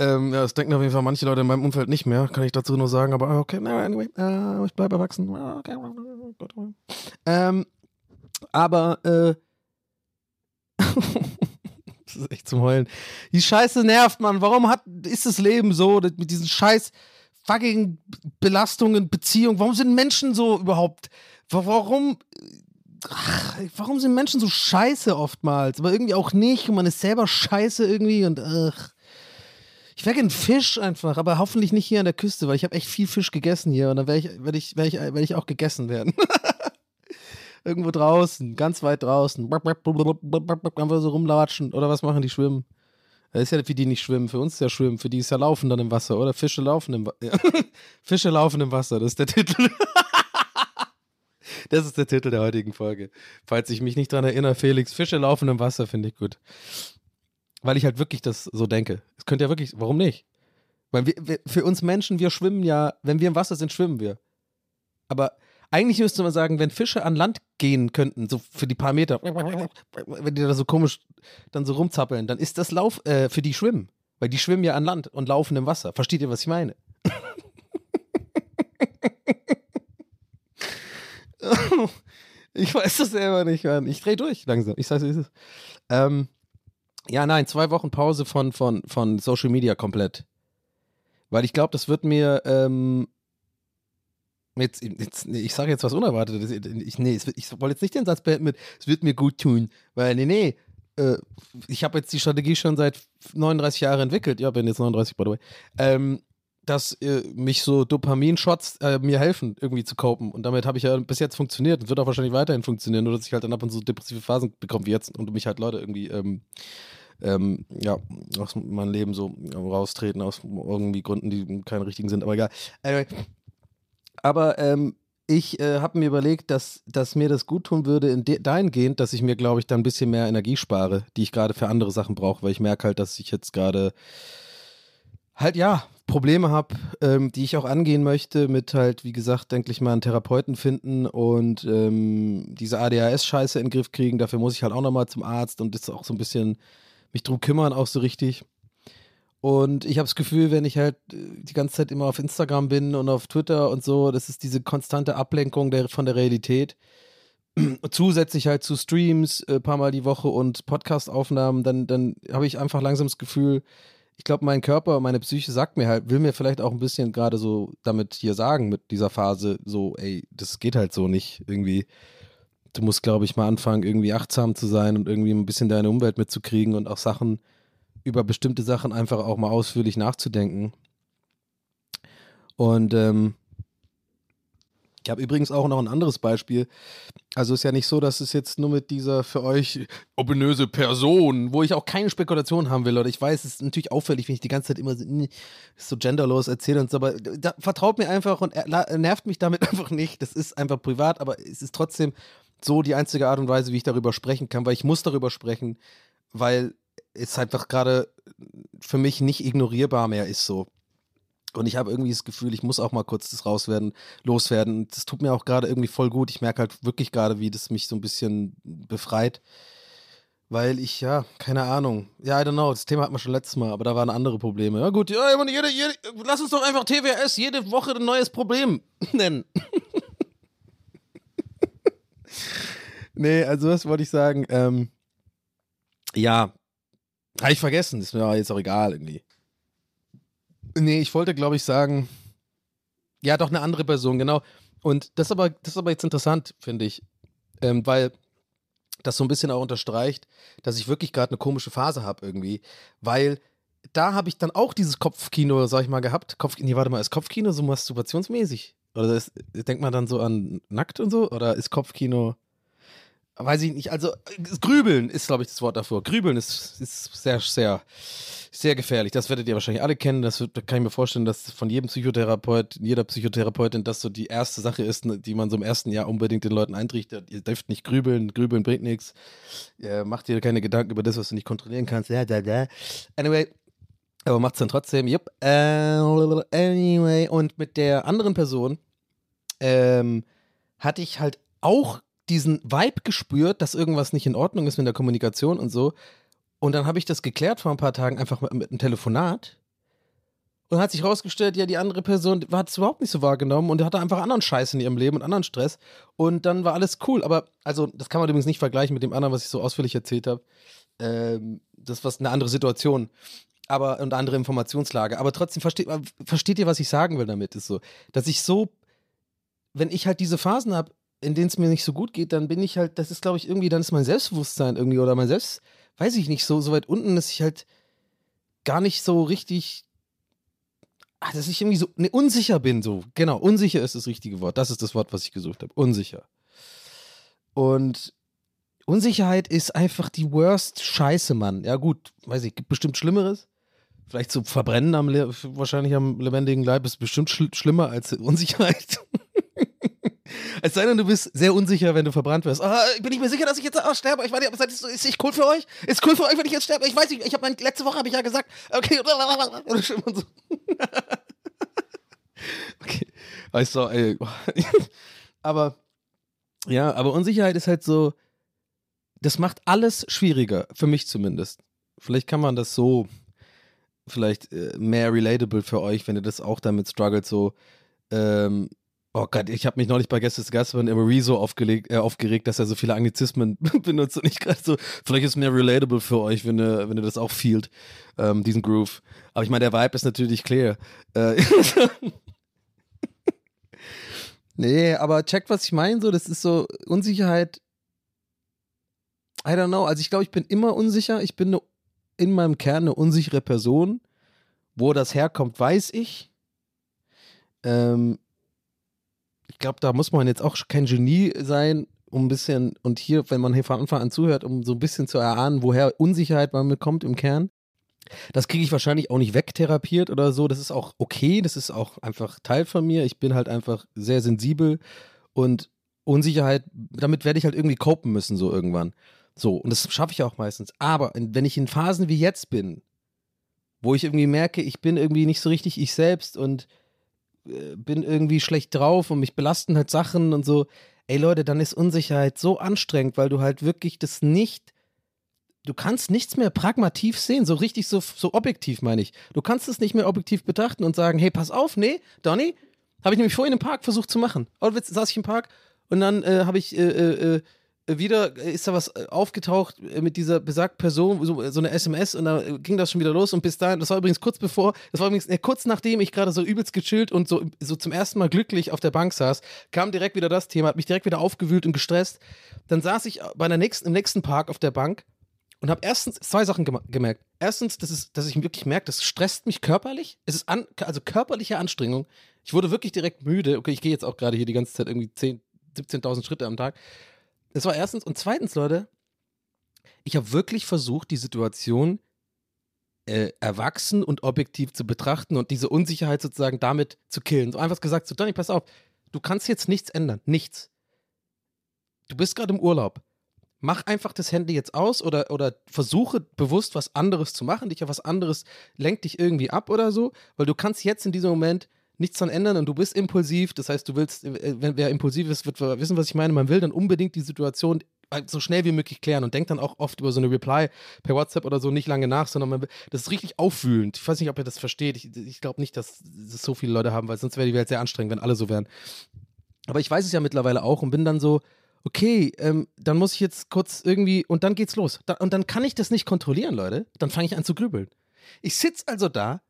Ja, das denken auf jeden Fall manche Leute in meinem Umfeld nicht mehr, kann ich dazu nur sagen, aber okay, anyway, ich bleibe erwachsen. Okay, gut. Das ist echt zum Heulen. Die Scheiße nervt, Mann. Warum ist das Leben so mit diesen scheiß fucking Belastungen, Beziehungen? Warum sind Menschen so überhaupt? Warum sind Menschen so scheiße oftmals? Aber irgendwie auch nicht. Und man ist selber scheiße irgendwie. Und ich wäre gern Fisch einfach, aber hoffentlich nicht hier an der Küste, weil ich habe echt viel Fisch gegessen hier. Und dann werde ich auch gegessen werden. Irgendwo draußen, ganz weit draußen. Einfach so rumlatschen. Oder was machen die? Schwimmen. Das ist ja für die nicht Schwimmen, für uns ist ja Schwimmen, für die ist ja Laufen dann im Wasser, oder? Fische laufen im Wasser. Ja. Fische laufen im Wasser, das ist der Titel. Das ist der Titel der heutigen Folge. Falls ich mich nicht dran erinnere, Felix, Fische laufen im Wasser finde ich gut. Weil ich halt wirklich das so denke. Es könnte ja wirklich, warum nicht? Weil für uns Menschen, wir schwimmen ja, wenn wir im Wasser sind, schwimmen wir. Aber eigentlich müsste man sagen, wenn Fische an Land gehen könnten, so für die paar Meter, wenn die da so komisch dann so rumzappeln, dann ist das Lauf für die Schwimmen. Weil die schwimmen ja an Land und laufen im Wasser. Versteht ihr, was ich meine? Ich weiß das selber nicht, Mann. Ich drehe durch langsam. Ich sag's, wie es ist. 2 Wochen Pause von Social Media komplett. Weil ich glaube, das wird mir... ich sage jetzt was Unerwartetes. Ich wollte jetzt nicht den Satz beenden mit, es wird mir gut tun. Weil, ich habe jetzt die Strategie schon seit 39 Jahren entwickelt. Ja, bin jetzt 39, by the way. Dass mich so Dopaminshots mir helfen, irgendwie zu copen. Und damit habe ich ja bis jetzt funktioniert und wird auch wahrscheinlich weiterhin funktionieren. Nur, dass ich halt dann ab und zu so depressive Phasen bekomme wie jetzt und mich halt Leute irgendwie aus meinem Leben so raustreten, aus irgendwie Gründen, die keinen richtigen sind. Aber egal. Anyway. Aber ich habe mir überlegt, dass mir das gut tun würde dahingehend, dass ich mir, glaube ich, dann ein bisschen mehr Energie spare, die ich gerade für andere Sachen brauche, weil ich merke halt, dass ich jetzt gerade halt, ja, Probleme habe, die ich auch angehen möchte mit halt, wie gesagt, denke ich mal, einen Therapeuten finden und diese ADHS-Scheiße in den Griff kriegen. Dafür muss ich halt auch nochmal zum Arzt und das auch so ein bisschen mich drum kümmern, auch so richtig. Und ich habe das Gefühl, wenn ich halt die ganze Zeit immer auf Instagram bin und auf Twitter und so, das ist diese konstante Ablenkung von der Realität. Zusätzlich halt zu Streams, ein paar Mal die Woche und Podcast-Aufnahmen, dann habe ich einfach langsam das Gefühl, ich glaube, mein Körper und meine Psyche sagt mir halt, will mir vielleicht auch ein bisschen gerade so damit hier sagen, mit dieser Phase, so, ey, das geht halt so nicht irgendwie. Du musst, glaube ich, mal anfangen, irgendwie achtsam zu sein und irgendwie ein bisschen deine Umwelt mitzukriegen und auch Sachen über bestimmte Sachen einfach auch mal ausführlich nachzudenken. Und ich habe übrigens auch noch ein anderes Beispiel. Also ist ja nicht so, dass es jetzt nur mit dieser für euch ominöse Person, wo ich auch keine Spekulation haben will, Leute. Ich weiß, es ist natürlich auffällig, wenn ich die ganze Zeit immer so genderlos erzähle und so, aber vertraut mir einfach und nervt mich damit einfach nicht. Das ist einfach privat, aber es ist trotzdem so die einzige Art und Weise, wie ich darüber sprechen kann, weil ich muss darüber sprechen, weil ist einfach gerade für mich nicht ignorierbar mehr ist so. Und ich habe irgendwie das Gefühl, ich muss auch mal kurz das loswerden. Und das tut mir auch gerade irgendwie voll gut. Ich merke halt wirklich gerade, wie das mich so ein bisschen befreit. Weil ich, ja, keine Ahnung. Ja, I don't know, das Thema hatten wir schon letztes Mal, aber da waren andere Probleme. Ja gut, ja, lass uns doch einfach TWHS jede Woche ein neues Problem nennen. Nee, also was wollte ich sagen? Ja, habe ich vergessen, ist mir aber jetzt auch egal irgendwie. Nee, ich wollte, glaube ich, sagen, ja, doch eine andere Person, genau. Und das ist aber jetzt interessant, finde ich, weil das so ein bisschen auch unterstreicht, dass ich wirklich gerade eine komische Phase habe irgendwie, weil da habe ich dann auch dieses Kopfkino, sag ich mal, gehabt. Ist Kopfkino so masturbationsmäßig? Oder ist, denkt man dann so an nackt und so? Oder ist Kopfkino, weiß ich nicht, also grübeln ist, glaube ich, das Wort dafür. Grübeln ist sehr, sehr, sehr gefährlich. Das werdet ihr wahrscheinlich alle kennen. Da kann ich mir vorstellen, dass von jedem Psychotherapeut, jeder Psychotherapeutin das so die erste Sache ist, die man so im ersten Jahr unbedingt den Leuten eintrichtert. Ihr dürft nicht grübeln, grübeln bringt nichts. Macht dir keine Gedanken über das, was du nicht kontrollieren kannst. Anyway, aber macht's dann trotzdem. Yep. Anyway, und mit der anderen Person hatte ich halt auch diesen Vibe gespürt, dass irgendwas nicht in Ordnung ist mit der Kommunikation und so. Und dann habe ich das geklärt vor ein paar Tagen einfach mit einem Telefonat. Und hat sich herausgestellt, ja, die andere Person hat es überhaupt nicht so wahrgenommen und hatte einfach anderen Scheiß in ihrem Leben und anderen Stress. Und dann war alles cool. Aber, also, das kann man übrigens nicht vergleichen mit dem anderen, was ich so ausführlich erzählt habe. Das war eine andere Situation. Aber, und andere Informationslage. Aber trotzdem, versteht ihr, was ich sagen will damit? Ist so, dass ich so, wenn ich halt diese Phasen habe, in denen es mir nicht so gut geht, dann bin ich halt, das ist, glaube ich, irgendwie, dann ist mein Selbstbewusstsein irgendwie oder mein Selbst, weiß ich nicht, so weit unten, dass ich halt gar nicht so richtig, dass ich irgendwie so unsicher bin, so, genau, unsicher ist das richtige Wort, das ist das Wort, was ich gesucht habe, unsicher. Und Unsicherheit ist einfach die worst Scheiße, Mann. Ja gut, weiß ich, gibt bestimmt Schlimmeres. Vielleicht so verbrennen wahrscheinlich am lebendigen Leib ist bestimmt schlimmer als Unsicherheit. Es sei denn, du bist sehr unsicher, wenn du verbrannt wirst. Bin ich mir sicher, dass ich jetzt sterbe? Ich meine, ist nicht cool für euch? Ist cool für euch, wenn ich jetzt sterbe? Ich weiß nicht, letzte Woche habe ich ja gesagt, okay. Und so. Okay. Also, ey. Aber, ja, aber Unsicherheit ist halt so, das macht alles schwieriger, für mich zumindest. Vielleicht kann man das so, vielleicht mehr relatable für euch, wenn ihr das auch damit struggelt, so, oh Gott, ich habe mich neulich bei Guest is Guest von Emerizo aufgeregt, dass er so viele Anglizismen benutzt und ich gerade so, vielleicht ist es mehr relatable für euch, wenn ihr das auch feelt, diesen Groove. Aber ich meine, der Vibe ist natürlich clear. Nee, aber checkt, was ich meine, so, das ist so Unsicherheit, I don't know, also ich glaube, ich bin immer unsicher, ich bin in meinem Kern eine unsichere Person, wo das herkommt, weiß ich. Ich glaube, da muss man jetzt auch kein Genie sein, um ein bisschen, und hier, wenn man hier von Anfang an zuhört, um so ein bisschen zu erahnen, woher Unsicherheit bei mir kommt im Kern. Das kriege ich wahrscheinlich auch nicht wegtherapiert oder so. Das ist auch okay, das ist auch einfach Teil von mir. Ich bin halt einfach sehr sensibel und Unsicherheit, damit werde ich halt irgendwie copen müssen, so irgendwann. So, und das schaffe ich auch meistens. Aber wenn ich in Phasen wie jetzt bin, wo ich irgendwie merke, ich bin irgendwie nicht so richtig ich selbst und bin irgendwie schlecht drauf und mich belasten halt Sachen und so. Ey Leute, dann ist Unsicherheit so anstrengend, weil du halt wirklich du kannst nichts mehr pragmativ sehen, so richtig so objektiv meine ich. Du kannst es nicht mehr objektiv betrachten und sagen, hey, pass auf, nee, Donny, habe ich nämlich vorhin im Park versucht zu machen. Und jetzt saß ich im Park und dann habe ich wieder ist da was aufgetaucht mit dieser besagten Person, so eine SMS und da ging das schon wieder los und bis dahin, kurz nachdem ich gerade so übelst gechillt und so zum ersten Mal glücklich auf der Bank saß, kam direkt wieder das Thema, hat mich direkt wieder aufgewühlt und gestresst. Dann saß ich im nächsten Park auf der Bank und habe erstens zwei Sachen gemerkt. Erstens, dass ich wirklich merke, das stresst mich körperlich. Es ist also körperliche Anstrengung. Ich wurde wirklich direkt müde. Okay, ich gehe jetzt auch gerade hier die ganze Zeit irgendwie 17.000 Schritte am Tag. Das war erstens. Und zweitens, Leute, ich habe wirklich versucht, die Situation erwachsen und objektiv zu betrachten und diese Unsicherheit sozusagen damit zu killen. So einfach gesagt, so Donny, pass auf, du kannst jetzt nichts ändern. Nichts. Du bist gerade im Urlaub. Mach einfach das Handy jetzt aus oder versuche bewusst was anderes zu machen, dich auf was anderes, lenk dich irgendwie ab oder so, weil du kannst jetzt in diesem Moment nichts dran ändern und du bist impulsiv, das heißt, du willst, wenn wer impulsiv ist, wird wissen, was ich meine, man will dann unbedingt die Situation so schnell wie möglich klären und denkt dann auch oft über so eine Reply per WhatsApp oder so nicht lange nach, sondern man will, das ist richtig aufwühlend. Ich weiß nicht, ob ihr das versteht, ich glaube nicht, dass das so viele Leute haben, weil sonst wäre die Welt sehr anstrengend, wenn alle so wären. Aber ich weiß es ja mittlerweile auch und bin dann so, okay, dann muss ich jetzt kurz irgendwie, und dann geht's los. Und dann kann ich das nicht kontrollieren, Leute, dann fange ich an zu grübeln. Ich sitze also da,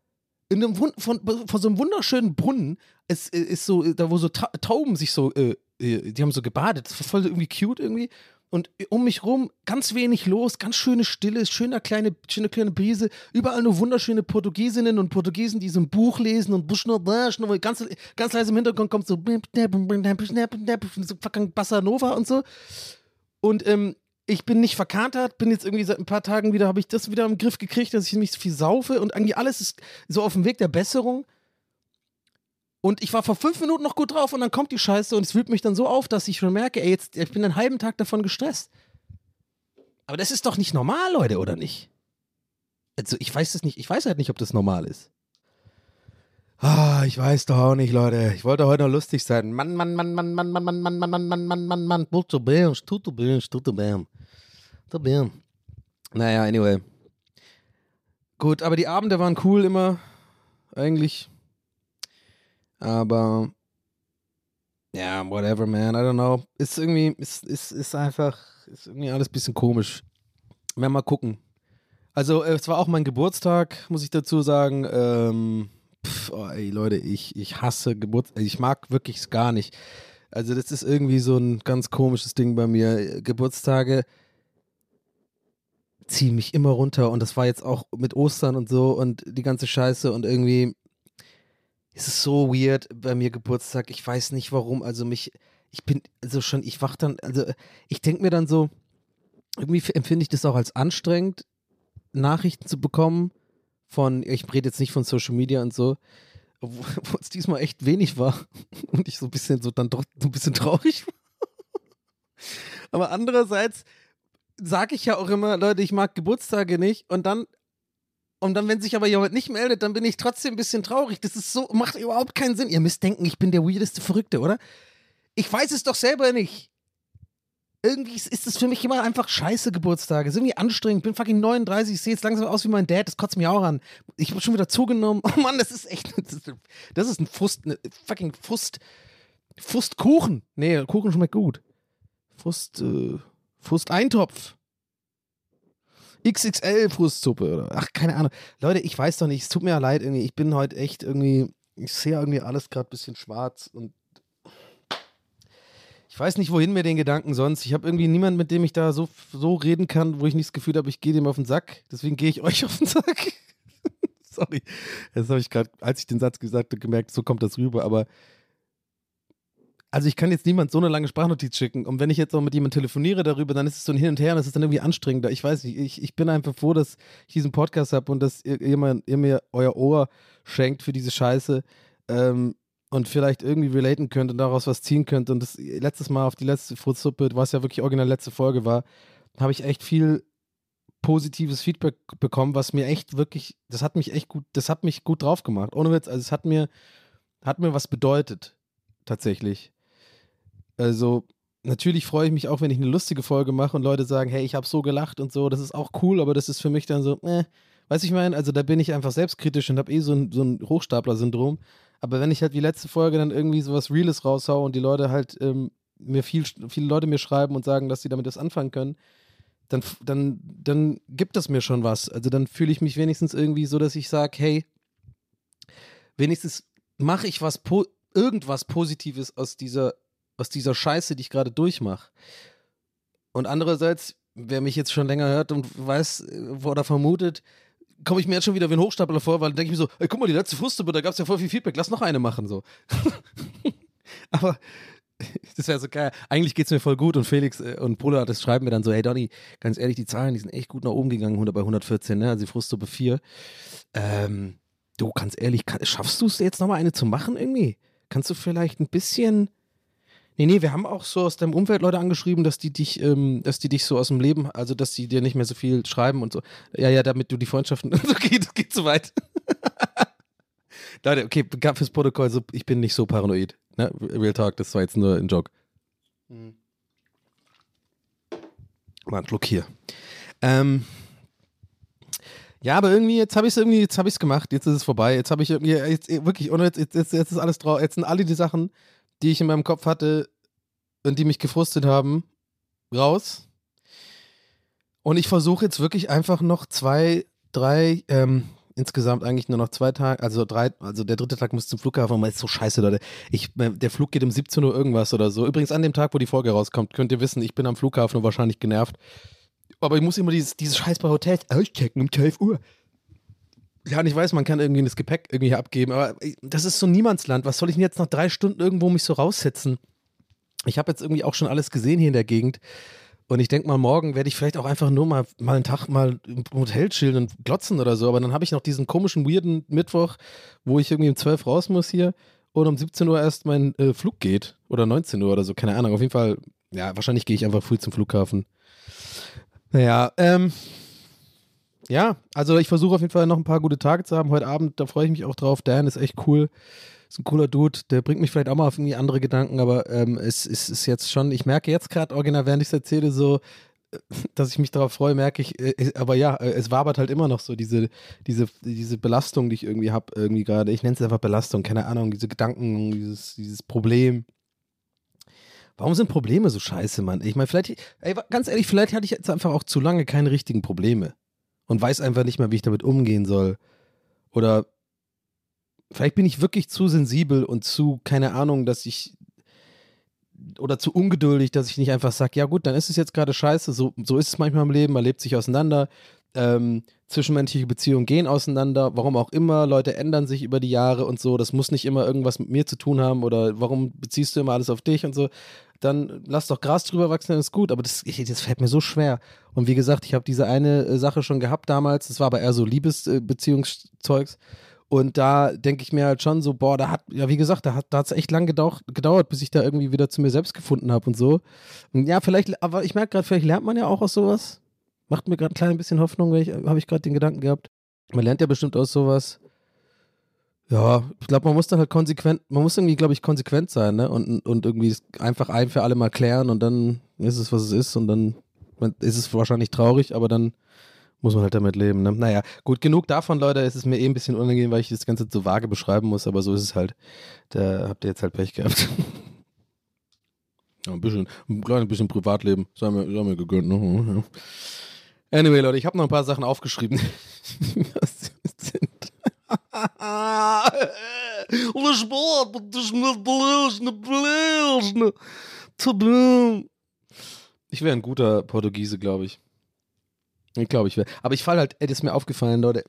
vor so einem wunderschönen Brunnen, es ist so, da wo so Tauben sich so, die haben so gebadet, das war voll irgendwie cute irgendwie. und um mich rum ganz wenig los, ganz schöne Stille, schöne kleine Brise, überall nur wunderschöne Portugiesinnen und Portugiesen, die so ein Buch lesen und ganz, ganz leise im Hintergrund kommt so fucking Bossa Nova und so. Und ich bin nicht verkatert, bin jetzt irgendwie seit ein paar Tagen wieder, habe ich das wieder im Griff gekriegt, dass ich nicht so viel saufe und irgendwie alles ist so auf dem Weg der Besserung. Und ich war vor 5 Minuten noch gut drauf und dann kommt die Scheiße und es wühlt mich dann so auf, dass ich schon merke, ey, jetzt, ich bin einen halben Tag davon gestresst. Aber das ist doch nicht normal, Leute, oder nicht? Also ich weiß es nicht, ich weiß halt nicht, ob das normal ist. Ah, ich weiß doch auch nicht, Leute. Ich wollte heute noch lustig sein. Mann. Tutu Bam. Naja, anyway. Gut, aber die Abende waren cool immer. Eigentlich. Aber ja, yeah, whatever, man, I don't know. Ist irgendwie alles ein bisschen komisch. Werden mal gucken. Also, es war auch mein Geburtstag, muss ich dazu sagen. Ey, Leute, ich hasse Geburtstag. Ich mag wirklich gar nicht. Also, das ist irgendwie so ein ganz komisches Ding bei mir. Geburtstage ziehen mich immer runter und das war jetzt auch mit Ostern und so und die ganze Scheiße und irgendwie. Es ist so weird bei mir Geburtstag, ich weiß nicht warum, ich denke mir dann so, irgendwie empfinde ich das auch als anstrengend, Nachrichten zu bekommen von, ich rede jetzt nicht von Social Media und so, obwohl es diesmal echt wenig war und ich dann doch so ein bisschen traurig war. Aber andererseits sage ich ja auch immer, Leute, ich mag Geburtstage nicht und dann, wenn sich aber jemand nicht meldet, dann bin ich trotzdem ein bisschen traurig. Das ist so, macht überhaupt keinen Sinn. Ihr müsst denken, ich bin der weirdeste Verrückte, oder? Ich weiß es doch selber nicht. Irgendwie ist es für mich immer einfach scheiße Geburtstage. Es ist irgendwie anstrengend. Ich bin fucking 39, ich sehe jetzt langsam aus wie mein Dad. Das kotzt mich auch an. Ich habe schon wieder zugenommen. Oh Mann, das ist echt, das ist ein Frustkuchen. Nee, Kuchen schmeckt gut. Frusteintopf. XXL-Frustsuppe oder ach, keine Ahnung. Leute, ich weiß doch nicht, es tut mir ja leid irgendwie. Ich bin heute echt irgendwie, ich sehe irgendwie alles gerade ein bisschen schwarz und ich weiß nicht, wohin mir den Gedanken sonst. Ich habe irgendwie niemanden, mit dem ich da so reden kann, wo ich nicht das Gefühl habe, ich gehe dem auf den Sack. Deswegen gehe ich euch auf den Sack. Sorry. Das habe ich gerade, als ich den Satz gesagt habe, gemerkt, so kommt das rüber, aber also ich kann jetzt niemand so eine lange Sprachnotiz schicken und wenn ich jetzt auch mit jemandem telefoniere darüber, dann ist es so ein Hin und Her und das ist dann irgendwie anstrengender. Ich weiß nicht, ich bin einfach froh, dass ich diesen Podcast habe und dass ihr mir euer Ohr schenkt für diese Scheiße und vielleicht irgendwie relaten könnt und daraus was ziehen könnt. Und das letztes Mal auf die letzte Fruchtsuppe, was ja wirklich original letzte Folge war, habe ich echt viel positives Feedback bekommen, was mir echt wirklich, das hat mich gut drauf gemacht. Ohne Witz, also es hat mir was bedeutet, tatsächlich. Also natürlich freue ich mich auch, wenn ich eine lustige Folge mache und Leute sagen, hey, ich habe so gelacht und so, das ist auch cool, aber das ist für mich dann so, weiß ich meine, also da bin ich einfach selbstkritisch und habe so ein Hochstapler-Syndrom, aber wenn ich halt wie letzte Folge dann irgendwie sowas Reales raushau und die Leute halt viele Leute mir schreiben und sagen, dass sie damit was anfangen können, dann gibt das mir schon was, also dann fühle ich mich wenigstens irgendwie so, dass ich sage, hey, wenigstens mache ich irgendwas Positives aus dieser Scheiße, die ich gerade durchmache. Und andererseits, wer mich jetzt schon länger hört und weiß oder vermutet, komme ich mir jetzt schon wieder wie ein Hochstapler vor, weil dann denke ich mir so, ey, guck mal, die letzte Fruchtsuppe, da gab es ja voll viel Feedback, lass noch eine machen, so. Aber das wäre so geil. Eigentlich geht es mir voll gut und Felix und Pool Artists schreiben mir dann so, hey Donny, ganz ehrlich, die Zahlen, die sind echt gut nach oben gegangen, 100 bei 114, ne? Also die Fruchtsuppe 4. Du, ganz ehrlich, schaffst du es jetzt nochmal eine zu machen irgendwie? Kannst du vielleicht ein bisschen... Nee, wir haben auch so aus deinem Umfeld Leute angeschrieben, dass die dich so aus dem Leben, also dass die dir nicht mehr so viel schreiben und so. Ja, damit du die Freundschaften... Okay, das geht zu weit. Leute, okay, fürs Protokoll, so, ich bin nicht so paranoid. Ne? Real Talk, das war jetzt nur ein Joke. Mal einen Schluck hier. Ja, aber irgendwie, jetzt habe ich es gemacht, jetzt ist es vorbei, jetzt habe ich irgendwie, jetzt, wirklich, ohne jetzt ist alles drauf, jetzt sind alle die Sachen, die ich in meinem Kopf hatte und die mich gefrustet haben, raus. Und ich versuche jetzt wirklich einfach noch 2, 3 insgesamt eigentlich nur noch 2 Tage, also 3, also der 3. Tag muss zum Flughafen, weil es so scheiße, Leute. Der Flug geht um 17 Uhr irgendwas oder so. Übrigens an dem Tag, wo die Folge rauskommt, könnt ihr wissen, ich bin am Flughafen und wahrscheinlich genervt. Aber ich muss immer dieses scheiß bei Hotel auschecken um 12 Uhr. Ja, und ich weiß, man kann irgendwie das Gepäck irgendwie abgeben, aber das ist so Niemandsland. Was soll ich denn jetzt nach 3 Stunden irgendwo mich so raussetzen? Ich habe jetzt irgendwie auch schon alles gesehen hier in der Gegend. Und ich denke mal, morgen werde ich vielleicht auch einfach nur mal einen Tag mal im Hotel chillen und glotzen oder so. Aber dann habe ich noch diesen komischen, weirden Mittwoch, wo ich irgendwie um 12 raus muss hier und um 17 Uhr erst mein Flug geht. Oder 19 Uhr oder so, keine Ahnung. Auf jeden Fall, ja, wahrscheinlich gehe ich einfach früh zum Flughafen. Naja, ja, also ich versuche auf jeden Fall noch ein paar gute Tage zu haben. Heute Abend, da freue ich mich auch drauf. Dan ist echt cool. Ist ein cooler Dude. Der bringt mich vielleicht auch mal auf irgendwie andere Gedanken, aber es ist jetzt schon, ich merke jetzt gerade original, während ich es erzähle, so, dass ich mich darauf freue, merke ich, aber ja, es wabert halt immer noch so diese Belastung, die ich irgendwie habe, irgendwie gerade. Ich nenne es einfach Belastung, keine Ahnung, diese Gedanken, dieses Problem. Warum sind Probleme so scheiße, Mann? Ich meine, vielleicht, ey, ganz ehrlich, vielleicht hatte ich jetzt einfach auch zu lange keine richtigen Probleme. Und weiß einfach nicht mehr, wie ich damit umgehen soll. Oder vielleicht bin ich wirklich zu sensibel und zu, keine Ahnung, dass ich, oder zu ungeduldig, dass ich nicht einfach sage, ja gut, dann ist es jetzt gerade scheiße, so ist es manchmal im Leben, man lebt sich auseinander, zwischenmenschliche Beziehungen gehen auseinander, warum auch immer, Leute ändern sich über die Jahre und so, das muss nicht immer irgendwas mit mir zu tun haben oder warum beziehst du immer alles auf dich und so, dann lass doch Gras drüber wachsen, dann ist gut, aber das fällt mir so schwer und wie gesagt, ich habe diese eine Sache schon gehabt damals, das war aber eher so Liebesbeziehungszeugs und da denke ich mir halt schon so, boah, da hat es echt lang gedauert, bis ich da irgendwie wieder zu mir selbst gefunden habe und so und ja, vielleicht, aber ich merke gerade, vielleicht lernt man ja auch aus sowas. Macht mir gerade ein klein bisschen Hoffnung, habe ich gerade den Gedanken gehabt. Man lernt ja bestimmt aus sowas. Ja, ich glaube, man muss dann halt konsequent sein, ne? Und irgendwie einfach ein für alle mal klären und dann ist es, was es ist und dann ist es wahrscheinlich traurig, aber dann muss man halt damit leben, ne? Naja, gut, genug davon, Leute. Es ist mir ein bisschen unangenehm, weil ich das Ganze so vage beschreiben muss, aber so ist es halt. Da habt ihr jetzt halt Pech gehabt. Ja, ein kleines bisschen Privatleben. Sei mir gegönnt, ne? Ja. Anyway, Leute, ich habe noch ein paar Sachen aufgeschrieben, die süß sind. Ich wäre ein guter Portugiese, glaube ich. Ich glaube, ich wäre. Aber ich falle halt, ey, das ist mir aufgefallen, Leute.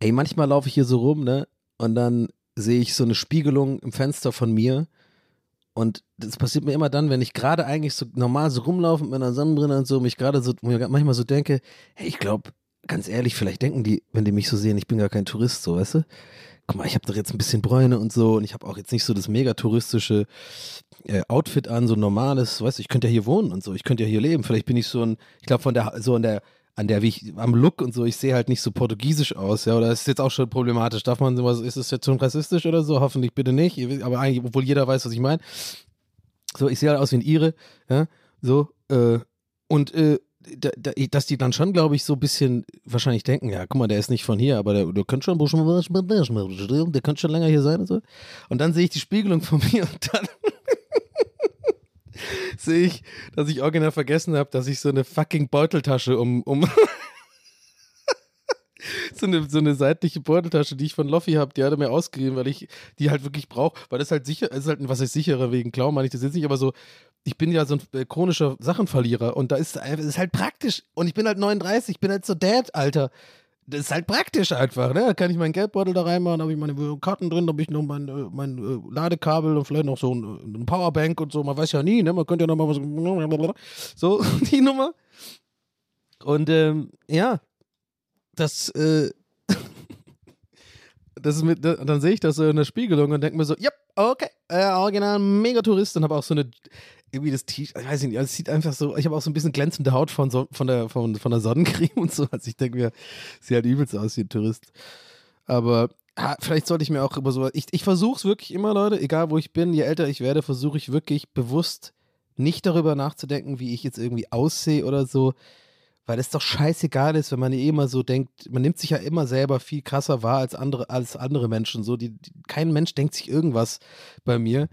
Ey, manchmal laufe ich hier so rum, ne? Und dann sehe ich so eine Spiegelung im Fenster von mir. Und das passiert mir immer dann, wenn ich gerade eigentlich so normal so rumlaufe mit meiner Sonnenbrille und so, mich gerade so, mir manchmal so denke, hey, ich glaube, ganz ehrlich, vielleicht denken die, wenn die mich so sehen, ich bin gar kein Tourist, so, weißt du? Guck mal, ich habe doch jetzt ein bisschen Bräune und so und ich habe auch jetzt nicht so das mega touristische Outfit an, so ein normales, weißt du, ich könnte ja hier wohnen und so, ich könnte ja hier leben, vielleicht bin ich so ein, ich glaube, am Look und so, ich sehe halt nicht so portugiesisch aus, ja, oder das ist jetzt auch schon problematisch, darf man sowas, ist es jetzt schon rassistisch oder so, hoffentlich bitte nicht, aber eigentlich, obwohl jeder weiß, was ich meine, so, ich sehe halt aus wie ein Ire, ja, so, dass die dann schon, glaube ich, so ein bisschen wahrscheinlich denken, ja, guck mal, der ist nicht von hier, aber der könnte schon länger hier sein und so, und dann sehe ich die Spiegelung von mir und dann sehe ich, dass ich original vergessen habe, dass ich so eine fucking Beuteltasche so eine seitliche Beuteltasche, die ich von Loffi habe, die hat er mir ausgegeben, weil ich die halt wirklich brauche, weil das halt sicher, ist halt was ich sicherer wegen Klauen, meine ich das jetzt nicht, aber so, ich bin ja so ein chronischer Sachenverlierer und da ist es halt praktisch und ich bin halt 39, ich bin halt so Dad, Alter. Das ist halt praktisch einfach, ne? Da kann ich meinen Geldbeutel da reinmachen, da habe ich meine Karten drin, da habe ich noch mein Ladekabel und vielleicht noch so ein Powerbank und so. Man weiß ja nie, ne? Man könnte ja nochmal was. So, die Nummer. Und ja, das ist mit, dann sehe ich das so in der Spiegelung und denke mir so, ja, okay, original Megatourist und habe auch so eine. Irgendwie das T-Shirt, ich weiß nicht, es sieht einfach so, ich habe auch so ein bisschen glänzende Haut von der Sonnencreme und so, also ich denke mir, sie halt übelst aus wie ein Tourist, aber vielleicht sollte ich mir auch über so, ich versuche es wirklich immer, Leute, egal wo ich bin, je älter ich werde, versuche ich wirklich bewusst nicht darüber nachzudenken, wie ich jetzt irgendwie aussehe oder so, weil es doch scheißegal ist, wenn man eh immer so denkt, man nimmt sich ja immer selber viel krasser wahr als andere Menschen, so, kein Mensch denkt sich irgendwas bei mir,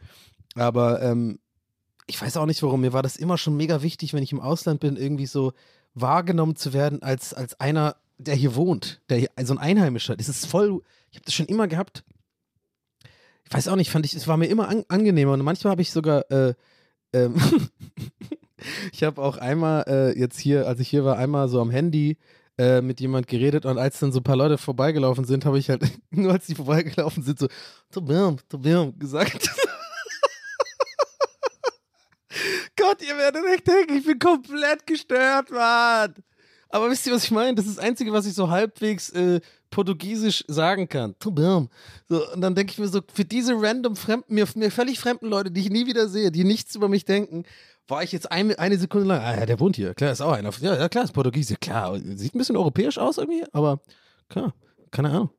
aber, ich weiß auch nicht, warum. Mir war das immer schon mega wichtig, wenn ich im Ausland bin, irgendwie so wahrgenommen zu werden als einer der hier wohnt, der hier, so ein Einheimischer, das ist voll, ich habe das schon immer gehabt. Ich weiß auch nicht, fand ich, es war mir immer angenehmer und manchmal habe ich sogar, ich habe auch einmal jetzt hier, als ich hier war, einmal so am Handy mit jemand geredet und als dann so ein paar Leute vorbeigelaufen sind, habe ich halt, nur als die vorbeigelaufen sind, so Tobirm gesagt. Gott, ihr werdet echt denken, ich bin komplett gestört, Mann. Aber wisst ihr, was ich meine? Das ist das Einzige, was ich so halbwegs portugiesisch sagen kann. Tobirm. So, und dann denke ich mir so, für diese random fremden, mir völlig fremden Leute, die ich nie wieder sehe, die nichts über mich denken, war ich jetzt eine Sekunde lang, ah ja, der wohnt hier, klar, ist auch einer. Ja, klar, ist Portugiese, klar. Sieht ein bisschen europäisch aus irgendwie, aber klar, keine Ahnung.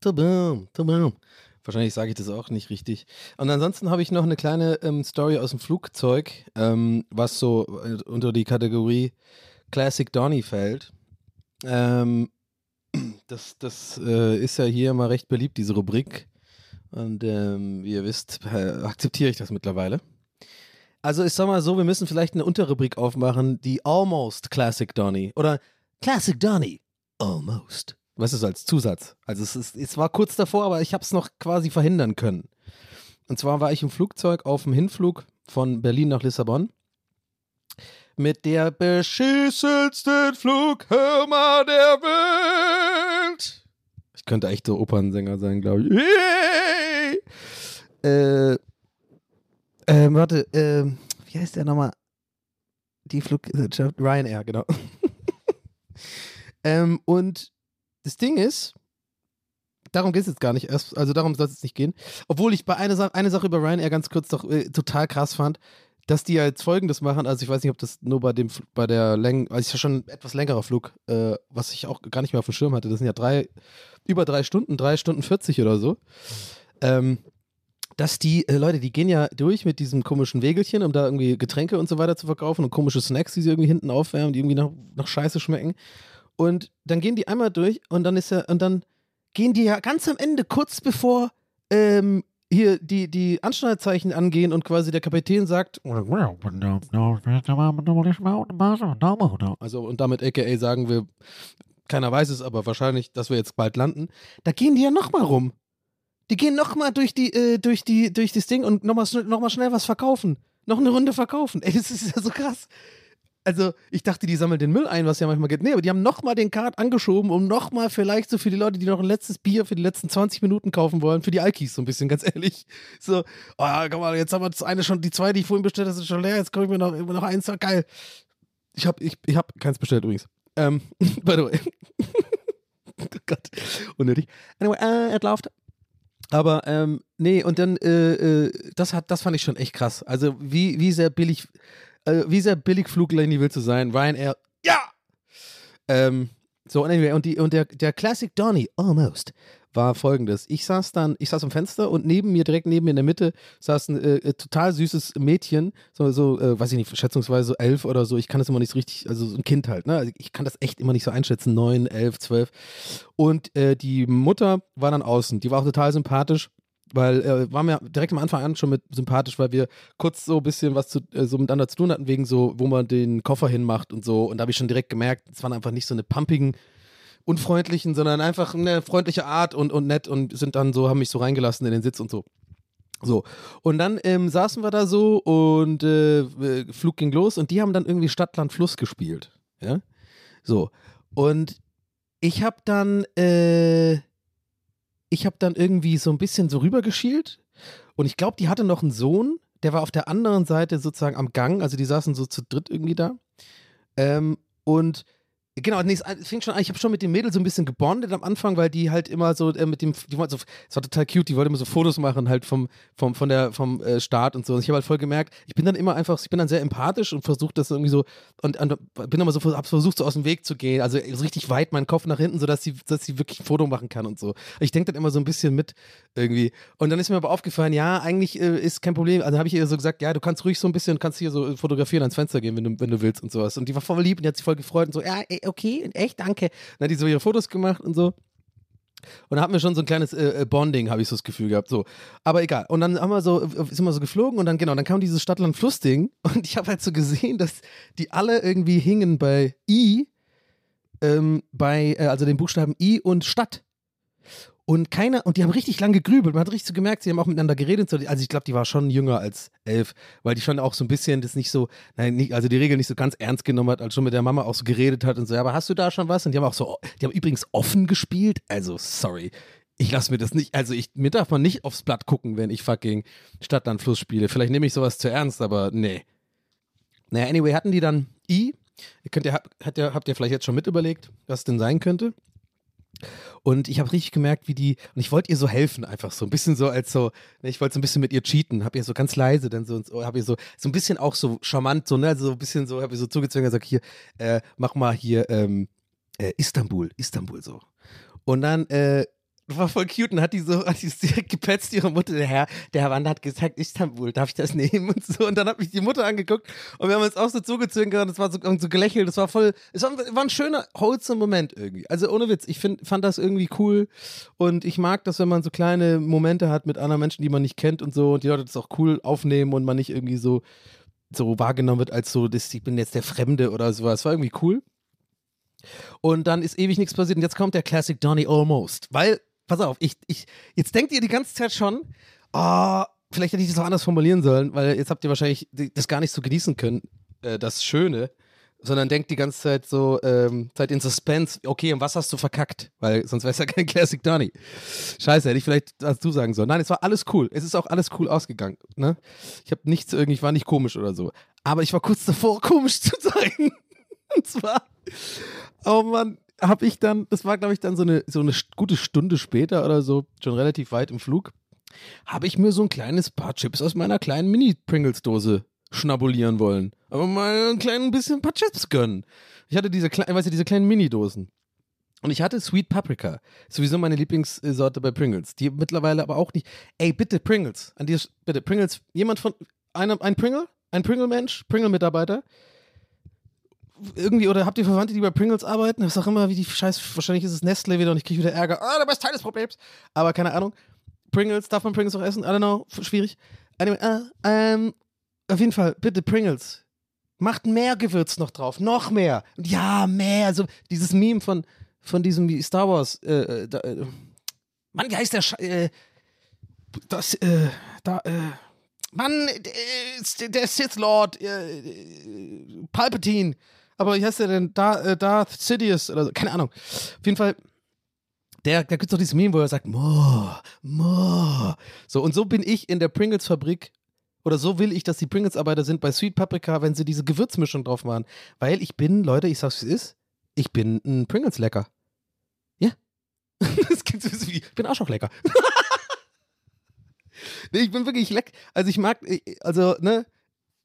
Tobirm. Wahrscheinlich sage ich das auch nicht richtig. Und ansonsten habe ich noch eine kleine Story aus dem Flugzeug, was so unter die Kategorie Classic Donny fällt. Das ist ja hier immer recht beliebt, diese Rubrik. Und wie ihr wisst, akzeptiere ich das mittlerweile. Also ich sag mal so, wir müssen vielleicht eine Unterrubrik aufmachen, die Almost Classic Donny oder Classic Donny Almost. Was ist als Zusatz? Also es war kurz davor, aber ich habe es noch quasi verhindern können. Und zwar war ich im Flugzeug auf dem Hinflug von Berlin nach Lissabon mit der beschissensten Flughirma der Welt. Ich könnte echt so Opernsänger sein, glaube ich. Wie heißt der nochmal? Die Fluggesellschaft? Ryanair, genau. Und das Ding ist, darum geht es jetzt gar nicht, also darum soll es jetzt nicht gehen, obwohl ich bei einer Sache über Ryanair ganz kurz doch total krass fand, dass die ja jetzt Folgendes machen, also ich weiß nicht, ob das nur es ist ja schon ein etwas längerer Flug, was ich auch gar nicht mehr auf dem Schirm hatte, das sind ja über 3 Stunden, 3 Stunden 40 oder so, dass die Leute, die gehen ja durch mit diesem komischen Wägelchen, um da irgendwie Getränke und so weiter zu verkaufen und komische Snacks, die sie irgendwie hinten aufwärmen, die irgendwie nach Scheiße schmecken. Und dann gehen die einmal durch und dann gehen die ja ganz am Ende, kurz bevor hier die Anschnallzeichen angehen und quasi der Kapitän sagt, also und damit aka sagen wir, keiner weiß es, aber wahrscheinlich, dass wir jetzt bald landen, da gehen die ja nochmal rum. Die gehen nochmal durch das Ding und nochmal schnell was verkaufen. Noch eine Runde verkaufen. Ey, das ist ja so krass. Also, ich dachte, die sammeln den Müll ein, was ja manchmal geht. Nee, aber die haben nochmal den Card angeschoben, um nochmal vielleicht so für die Leute, die noch ein letztes Bier für die letzten 20 Minuten kaufen wollen, für die Alkis so ein bisschen, ganz ehrlich. So, oh, komm mal, jetzt haben wir das eine schon, die zwei, die ich vorhin bestellt habe, sind schon leer, jetzt komme ich mir noch eins, geil. Ich hab keins bestellt übrigens. By the way. Oh Gott, unnötig. Anyway, er läuft. Aber, nee, und dann, das fand ich schon echt krass. Also, wie sehr billig Flugleini willst du sein? Ryanair, ja! So, anyway, und der Classic Donny, almost, war folgendes. Ich saß am Fenster und direkt neben mir in der Mitte, saß ein total süßes Mädchen, weiß ich nicht, schätzungsweise so 11 oder so, ich kann das immer nicht so richtig, also so ein Kind halt, ne? Also ich kann das echt immer nicht so einschätzen, 9, 11, 12. Und die Mutter war dann außen, die war auch total sympathisch, weil waren wir direkt am Anfang an schon mit sympathisch, weil wir kurz so ein bisschen was so miteinander zu tun hatten, wegen so, wo man den Koffer hinmacht und so. Und da habe ich schon direkt gemerkt, es waren einfach nicht so eine pumpigen, unfreundlichen, sondern einfach eine freundliche Art und nett und sind dann so, haben mich so reingelassen in den Sitz und so. So, und dann saßen wir da so und Flug ging los und die haben dann irgendwie Stadtland Fluss gespielt. Ja? So, und ich habe dann irgendwie so ein bisschen so rübergeschielt und ich glaube, die hatte noch einen Sohn, der war auf der anderen Seite sozusagen am Gang, also die saßen so zu dritt irgendwie da. Und genau, nee, es fing schon an, ich habe schon mit den Mädels so ein bisschen gebondet am Anfang, weil die halt immer so es war total cute, die wollte immer so Fotos machen halt vom Start und so. Und ich habe halt voll gemerkt, ich bin dann sehr empathisch und versuche das irgendwie so und bin immer so, habe versucht so aus dem Weg zu gehen, also so richtig weit meinen Kopf nach hinten, sodass sie wirklich ein Foto machen kann und so. Ich denke dann immer so ein bisschen mit irgendwie. Und dann ist mir aber aufgefallen, ja, eigentlich ist kein Problem. Also habe ich ihr so gesagt, ja, du kannst ruhig so ein bisschen, kannst hier so fotografieren, ans Fenster gehen, wenn du willst und sowas. Und die war voll lieb und die hat sich voll gefreut und so, ja, ey, okay, echt, danke. Dann hat die so ihre Fotos gemacht und so. Und da hatten wir schon so ein kleines Bonding, habe ich so das Gefühl gehabt. So. Aber egal. Und dann sind wir so geflogen und dann kam dieses Stadtland-Fluss-Ding und ich habe halt so gesehen, dass die alle irgendwie hingen bei I bei den Buchstaben I und Stadt. Und die haben richtig lang gegrübelt. Man hat richtig so gemerkt, sie haben auch miteinander geredet. Also ich glaube, die war schon jünger als 11, weil die schon auch so ein bisschen das nicht so, die Regel nicht so ganz ernst genommen hat, als schon mit der Mama auch so geredet hat und so, ja, aber hast du da schon was? Und die haben übrigens offen gespielt. Also, sorry. Ich lasse mir das nicht, mir darf man nicht aufs Blatt gucken, wenn ich fucking Stadt-Land-Fluss spiele. Vielleicht nehme ich sowas zu ernst, aber nee. Naja, anyway, hatten die dann I. Habt ihr vielleicht jetzt schon mit überlegt, was es denn sein könnte? Und ich habe richtig gemerkt, und ich wollte ihr so helfen, einfach so ein bisschen so ich wollte so ein bisschen mit ihr cheaten, habe ihr so ganz leise dann so habe ihr so ein bisschen auch so charmant so, ne, so ein bisschen so, habe ihr so zugezwungen, sag hier, mach mal hier Istanbul so. Und dann war voll cute und hat die direkt gepetzt, ihre Mutter, der Herr Wander hat gesagt, Istanbul, darf ich das nehmen und so. Und dann hat mich die Mutter angeguckt und wir haben uns auch so zugezwinkert und es war so gelächelt, es war ein schöner, wholesome Moment irgendwie. Also ohne Witz, ich fand das irgendwie cool und ich mag das, wenn man so kleine Momente hat mit anderen Menschen, die man nicht kennt und so und die Leute das auch cool aufnehmen und man nicht irgendwie so wahrgenommen wird als so, ich bin jetzt der Fremde oder sowas. Es war irgendwie cool. Und dann ist ewig nichts passiert und jetzt kommt der Classic Donny Almost, weil pass auf, jetzt denkt ihr die ganze Zeit schon, oh, vielleicht hätte ich das auch anders formulieren sollen, weil jetzt habt ihr wahrscheinlich das gar nicht so genießen können, das Schöne, sondern denkt die ganze Zeit so, seid in Suspense, okay, und was hast du verkackt? Weil sonst wäre es ja kein Classic Donny. Scheiße, hätte ich vielleicht das du sagen sollen. Nein, es war alles cool. Es ist auch alles cool ausgegangen. Ne? Ich war nicht komisch oder so. Aber ich war kurz davor, komisch zu sein. Und zwar, oh Mann. Das war glaube ich dann so eine gute Stunde später oder so, schon relativ weit im Flug, habe ich mir so ein kleines paar Chips aus meiner kleinen Mini-Pringles-Dose schnabulieren wollen. Aber mal ein bisschen ein paar Chips gönnen. Ich hatte diese kleinen Mini-Dosen. Und ich hatte Sweet Paprika, sowieso meine Lieblingssorte bei Pringles, die mittlerweile aber auch nicht, ey bitte Pringles, bitte Pringles, jemand von, ein Pringle-Mensch, Pringle-Mitarbeiter, irgendwie, oder habt ihr Verwandte, die bei Pringles arbeiten? Ich sag immer, wie die Scheiße, wahrscheinlich ist es Nestle wieder und ich kriege wieder Ärger. Ah, du bist Teil des Problems. Aber keine Ahnung. Pringles, darf man Pringles noch essen? I don't know, schwierig. Anyway, auf jeden Fall, bitte Pringles. Macht mehr Gewürz noch drauf, noch mehr. Ja, mehr. Also dieses Meme von diesem Star Wars. Mann, wie heißt der der Sith Lord, Palpatine. Aber wie heißt der denn? Darth Sidious oder so. Keine Ahnung. Auf jeden Fall, da gibt es doch dieses Meme, wo er sagt, more. So, und so bin ich in der Pringles-Fabrik, oder so will ich, dass die Pringles-Arbeiter sind bei Sweet Paprika, wenn sie diese Gewürzmischung drauf machen. Weil ich bin, Leute, ich sag's wie es ist, ich bin ein Pringles-Lecker. Ja. Das klingt so wie, ich bin Arschloch-Lecker. Nee, ich bin wirklich lecker. Also ich mag, ne.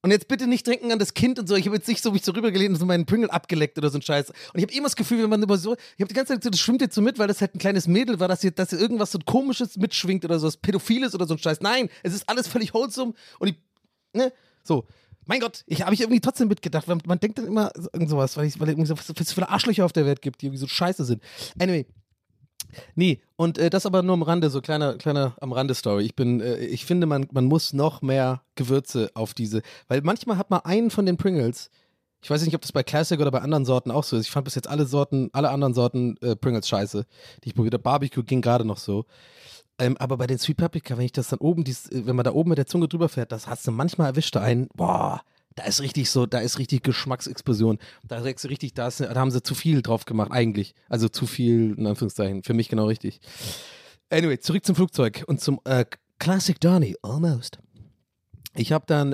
Und jetzt bitte nicht trinken an das Kind und so. Ich habe jetzt nicht so mich so rübergelehnt und so meinen Pringel abgeleckt oder so ein Scheiß. Und ich habe immer das Gefühl, wenn man über so, ich habe die ganze Zeit so, das schwimmt jetzt so mit, weil das halt ein kleines Mädel war, dass hier irgendwas so Komisches mitschwingt oder so, was Pädophiles oder so ein Scheiß. Nein, es ist alles völlig wholesome und ne, so. Mein Gott, habe ich irgendwie trotzdem mitgedacht. Man denkt dann immer irgend sowas, weil irgendwie so viele Arschlöcher auf der Welt gibt, die irgendwie so scheiße sind. Anyway. Nee, und das aber nur am Rande, so kleiner am Rande-Story. Ich finde, man muss noch mehr Gewürze auf diese, weil manchmal hat man einen von den Pringles, ich weiß nicht, ob das bei Classic oder bei anderen Sorten auch so ist, ich fand bis jetzt alle anderen Sorten Pringles scheiße, die ich probiert habe, Barbecue ging gerade noch so, aber bei den Sweet Paprika, wenn ich das dann oben, wenn man da oben mit der Zunge drüber fährt, das hast du manchmal erwischt einen, boah, da ist richtig Geschmacksexplosion. Da haben sie zu viel drauf gemacht, eigentlich. Also zu viel, in Anführungszeichen. Für mich genau richtig. Anyway, zurück zum Flugzeug und zum Classic Donny, almost. Ich habe dann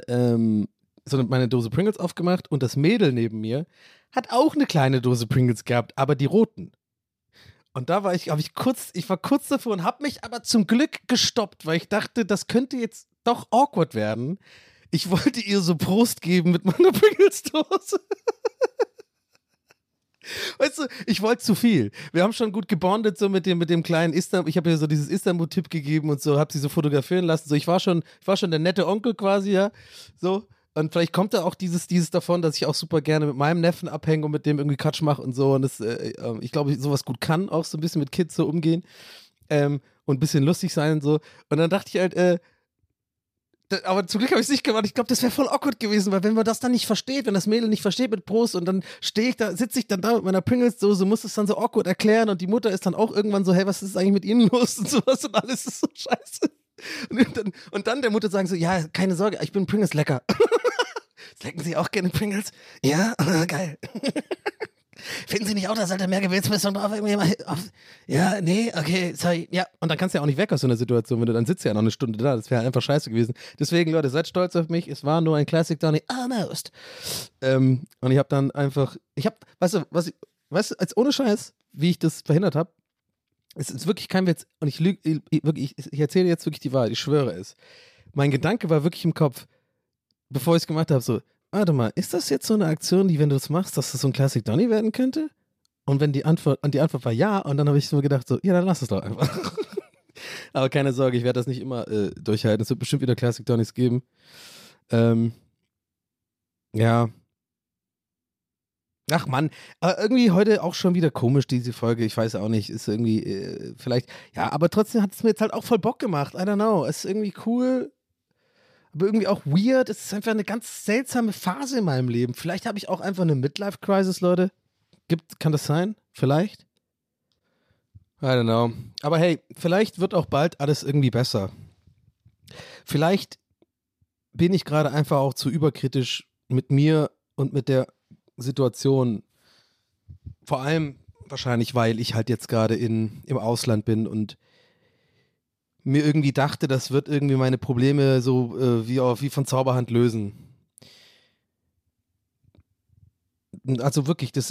meine Dose Pringles aufgemacht und das Mädel neben mir hat auch eine kleine Dose Pringles gehabt, aber die roten. Und da war ich kurz davor und habe mich aber zum Glück gestoppt, weil ich dachte, das könnte jetzt doch awkward werden. Ich wollte ihr so Prost geben mit meiner Pringles-Dose. Weißt du, ich wollte zu viel. Wir haben schon gut gebondet so mit dem kleinen Istanbul. Ich habe ihr so dieses Istanbul-Tipp gegeben und so, habe sie so fotografieren lassen. So, ich war schon der nette Onkel quasi, ja. So, und vielleicht kommt da auch dieses davon, dass ich auch super gerne mit meinem Neffen abhänge und mit dem irgendwie Quatsch mache und so. Und das, ich glaube, ich sowas gut kann, auch so ein bisschen mit Kids so umgehen und ein bisschen lustig sein und so. Und dann dachte ich halt, Aber zum Glück habe ich es nicht gemacht. Ich glaube, das wäre voll awkward gewesen, weil wenn man das dann nicht versteht, wenn das Mädel nicht versteht mit Prost und dann sitze ich dann da mit meiner Pringles-Dose, muss es dann so awkward erklären und die Mutter ist dann auch irgendwann so, hey, was ist eigentlich mit ihnen los und sowas und alles ist so scheiße. Und dann der Mutter sagen so, ja, keine Sorge, ich bin Pringles lecker. Lecken Sie auch gerne Pringles? Ja? Geil. Finden Sie nicht auch, dass alter mehr Gewürzmischung drauf ist? Ja, nee, okay, sorry. Ja, und dann kannst du ja auch nicht weg aus so einer Situation, wenn du dann sitzt ja noch eine Stunde da. Das wäre einfach scheiße gewesen. Deswegen, Leute, seid stolz auf mich. Es war nur ein Classic Donny. Almost. Und ich habe dann einfach, weißt du, als ohne Scheiß, wie ich das verhindert habe, es ist wirklich kein Witz. Und ich erzähle jetzt wirklich die Wahrheit, ich schwöre es. Mein Gedanke war wirklich im Kopf, bevor ich es gemacht habe, so, warte mal, ist das jetzt so eine Aktion, die, wenn du es machst, dass das so ein Classic Donny werden könnte? Und wenn die Antwort war ja, und dann habe ich so gedacht, so, ja, dann lass es doch einfach. Aber keine Sorge, ich werde das nicht immer durchhalten. Es wird bestimmt wieder Classic Donnys geben. Ja. Ach Mann, aber irgendwie heute auch schon wieder komisch, diese Folge, ich weiß auch nicht, ist irgendwie vielleicht, ja, aber trotzdem hat es mir jetzt halt auch voll Bock gemacht, I don't know, es ist irgendwie cool, aber irgendwie auch weird, es ist einfach eine ganz seltsame Phase in meinem Leben, vielleicht habe ich auch einfach eine Midlife-Crisis, Leute, kann das sein, vielleicht, I don't know, aber hey, vielleicht wird auch bald alles irgendwie besser, vielleicht bin ich gerade einfach auch zu überkritisch mit mir und mit der Situation, vor allem wahrscheinlich, weil ich halt jetzt gerade im Ausland bin und mir irgendwie dachte, das wird irgendwie meine Probleme so wie von Zauberhand lösen. Also wirklich, in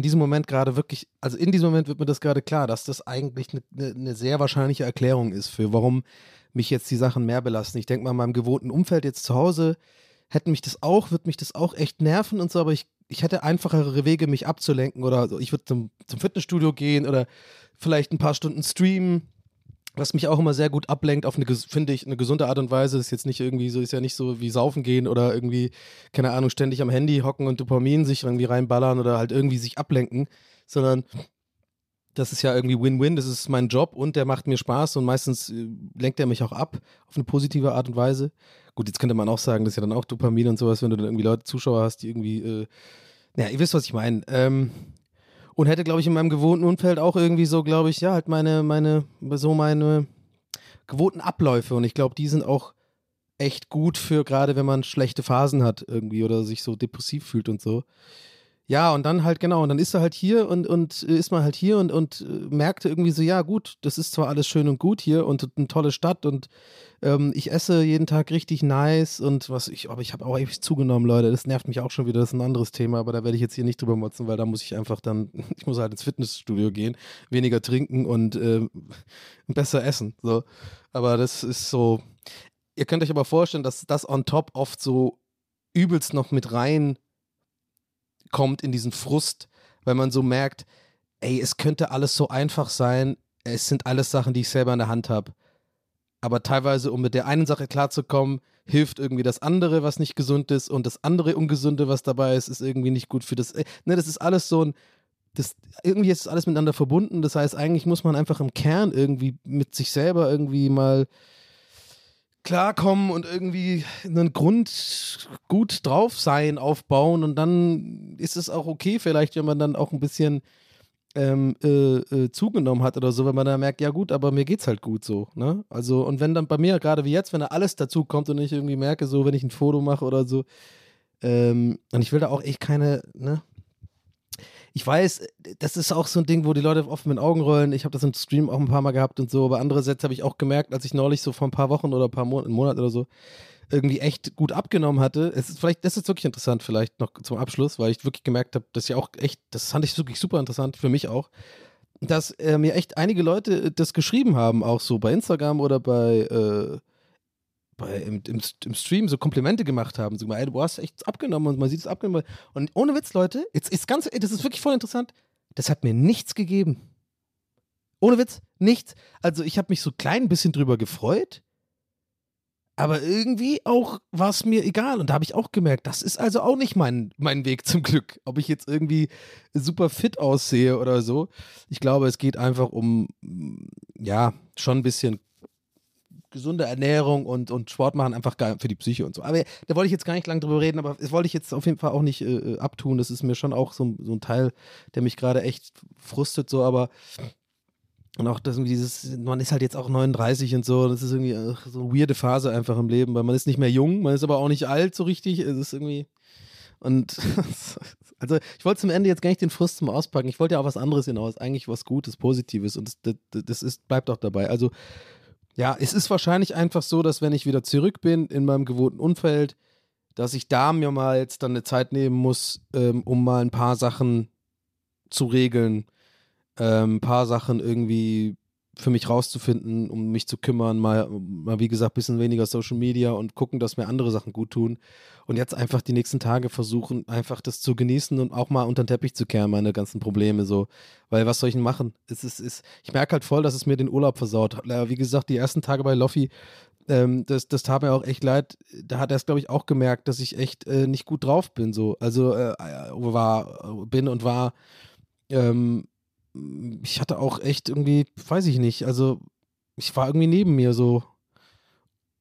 diesem Moment wird mir das gerade klar, dass das eigentlich eine sehr wahrscheinliche Erklärung ist für, warum mich jetzt die Sachen mehr belasten. Ich denke mal, in meinem gewohnten Umfeld jetzt zu Hause würde mich das auch echt nerven und so, aber ich hätte einfachere Wege, mich abzulenken oder so. Ich würde zum Fitnessstudio gehen oder vielleicht ein paar Stunden streamen, was mich auch immer sehr gut ablenkt auf eine gesunde Art und Weise. Das ist jetzt nicht irgendwie so, ist ja nicht so wie saufen gehen oder irgendwie, keine Ahnung, ständig am Handy hocken und Dopamin sich irgendwie reinballern oder halt irgendwie sich ablenken, sondern das ist ja irgendwie Win-Win, das ist mein Job und der macht mir Spaß und meistens lenkt er mich auch ab auf eine positive Art und Weise. Gut, jetzt könnte man auch sagen, das ist ja dann auch Dopamin und sowas, wenn du dann irgendwie Leute, Zuschauer hast, die irgendwie, naja, ihr wisst, was ich meine. Und hätte, glaube ich, in meinem gewohnten Umfeld auch irgendwie so, glaube ich, ja, halt meine gewohnten Abläufe und ich glaube, die sind auch echt gut für, gerade wenn man schlechte Phasen hat irgendwie oder sich so depressiv fühlt und so. Ja, und dann halt, genau, und dann ist er halt hier und ist man halt hier und merkte irgendwie so, ja gut, das ist zwar alles schön und gut hier und eine tolle Stadt und ich esse jeden Tag richtig nice und aber ich habe auch echt zugenommen, Leute, das nervt mich auch schon wieder, das ist ein anderes Thema, aber da werde ich jetzt hier nicht drüber motzen, weil da muss ich einfach dann, ich muss halt ins Fitnessstudio gehen, weniger trinken und besser essen, so, aber das ist so, ihr könnt euch aber vorstellen, dass das on top oft so übelst noch mit rein kommt in diesen Frust, weil man so merkt, ey, es könnte alles so einfach sein, es sind alles Sachen, die ich selber in der Hand habe. Aber teilweise, um mit der einen Sache klarzukommen, hilft irgendwie das andere, was nicht gesund ist und das andere Ungesunde, was dabei ist, ist irgendwie nicht gut für das. Ne, das ist alles so irgendwie ist alles miteinander verbunden, das heißt, eigentlich muss man einfach im Kern irgendwie mit sich selber irgendwie mal klarkommen und irgendwie einen Grund gut drauf sein, aufbauen und dann ist es auch okay vielleicht, wenn man dann auch ein bisschen zugenommen hat oder so, wenn man dann merkt, ja gut, aber mir geht's halt gut so, ne? Also und wenn dann bei mir, gerade wie jetzt, wenn da alles dazu kommt und ich irgendwie merke, so wenn ich ein Foto mache oder so und ich will da auch echt keine, ne? Ich weiß, das ist auch so ein Ding, wo die Leute oft mit den Augen rollen. Ich habe das im Stream auch ein paar Mal gehabt und so, aber andererseits habe ich auch gemerkt, als ich neulich so vor ein paar Wochen oder ein paar Monaten oder so irgendwie echt gut abgenommen hatte. Das ist wirklich interessant, vielleicht noch zum Abschluss, weil ich wirklich gemerkt habe, dass ich auch echt, das fand ich wirklich super interessant, für mich auch, dass mir echt einige Leute das geschrieben haben, auch so bei Instagram oder im Stream so Komplimente gemacht haben, so, ey, du hast echt abgenommen und man sieht es abgenommen. Und ohne Witz, Leute, das ist wirklich voll interessant, das hat mir nichts gegeben. Ohne Witz, nichts. Also ich habe mich so klein bisschen drüber gefreut, aber irgendwie auch war es mir egal. Und da habe ich auch gemerkt, das ist also auch nicht mein Weg zum Glück, ob ich jetzt irgendwie super fit aussehe oder so. Ich glaube, es geht einfach um, ja, schon ein bisschen gesunde Ernährung und Sport machen einfach geil für die Psyche und so. Aber da wollte ich jetzt gar nicht lang drüber reden, aber das wollte ich jetzt auf jeden Fall auch nicht abtun. Das ist mir schon auch so ein Teil, der mich gerade echt frustet, so, aber und auch das irgendwie dieses, man ist halt jetzt auch 39 und so, das ist irgendwie so eine weirde Phase einfach im Leben, weil man ist nicht mehr jung, man ist aber auch nicht alt so richtig, es ist irgendwie und also ich wollte zum Ende jetzt gar nicht den Frust zum Auspacken, ich wollte ja auch was anderes hinaus, eigentlich was Gutes, Positives und das ist, bleibt auch dabei, also ja, es ist wahrscheinlich einfach so, dass wenn ich wieder zurück bin in meinem gewohnten Umfeld, dass ich da mir mal jetzt dann eine Zeit nehmen muss, um mal ein paar Sachen zu regeln, ein paar Sachen irgendwie für mich rauszufinden, um mich zu kümmern, mal wie gesagt, ein bisschen weniger Social Media und gucken, dass mir andere Sachen gut tun und jetzt einfach die nächsten Tage versuchen, einfach das zu genießen und auch mal unter den Teppich zu kehren, meine ganzen Probleme so, weil was soll ich denn machen? Ich merke halt voll, dass es mir den Urlaub versaut. Wie gesagt, die ersten Tage bei Loffi, das tat mir auch echt leid, da hat er es, glaube ich, auch gemerkt, dass ich echt nicht gut drauf bin, so, also war, ich hatte auch echt irgendwie, weiß ich nicht, also ich war irgendwie neben mir so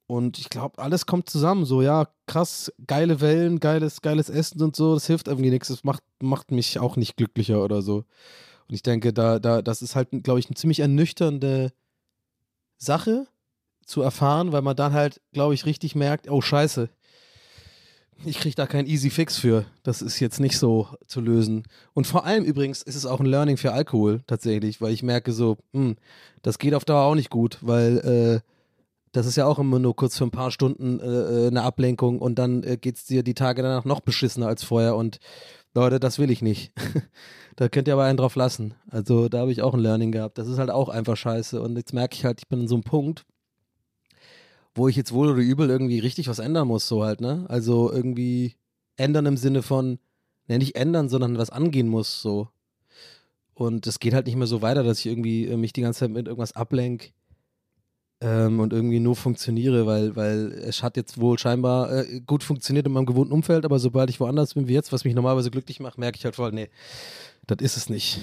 und ich glaube, alles kommt zusammen so, ja, krass, geile Wellen, geiles Essen und so, das hilft irgendwie nichts, das macht mich auch nicht glücklicher oder so und ich denke, das ist halt, glaube ich, eine ziemlich ernüchternde Sache zu erfahren, weil man dann halt, glaube ich, richtig merkt, oh scheiße, ich kriege da keinen Easy Fix für. Das ist jetzt nicht so zu lösen. Und vor allem übrigens ist es auch ein Learning für Alkohol tatsächlich, weil ich merke so, das geht auf Dauer auch nicht gut, weil das ist ja auch immer nur kurz für ein paar Stunden eine Ablenkung und dann geht es dir die Tage danach noch beschissener als vorher und Leute, das will ich nicht. Da könnt ihr aber einen drauf lassen. Also da habe ich auch ein Learning gehabt. Das ist halt auch einfach scheiße und jetzt merke ich halt, ich bin an so einem Punkt, wo ich jetzt wohl oder übel irgendwie richtig was ändern muss, so halt, ne? Also irgendwie ändern im Sinne von, ne, nicht ändern, sondern was angehen muss, so. Und es geht halt nicht mehr so weiter, dass ich irgendwie mich die ganze Zeit mit irgendwas ablenke und irgendwie nur funktioniere, weil es hat jetzt wohl scheinbar gut funktioniert in meinem gewohnten Umfeld, aber sobald ich woanders bin wie jetzt, was mich normalerweise glücklich macht, merke ich halt voll, nee, das ist es nicht.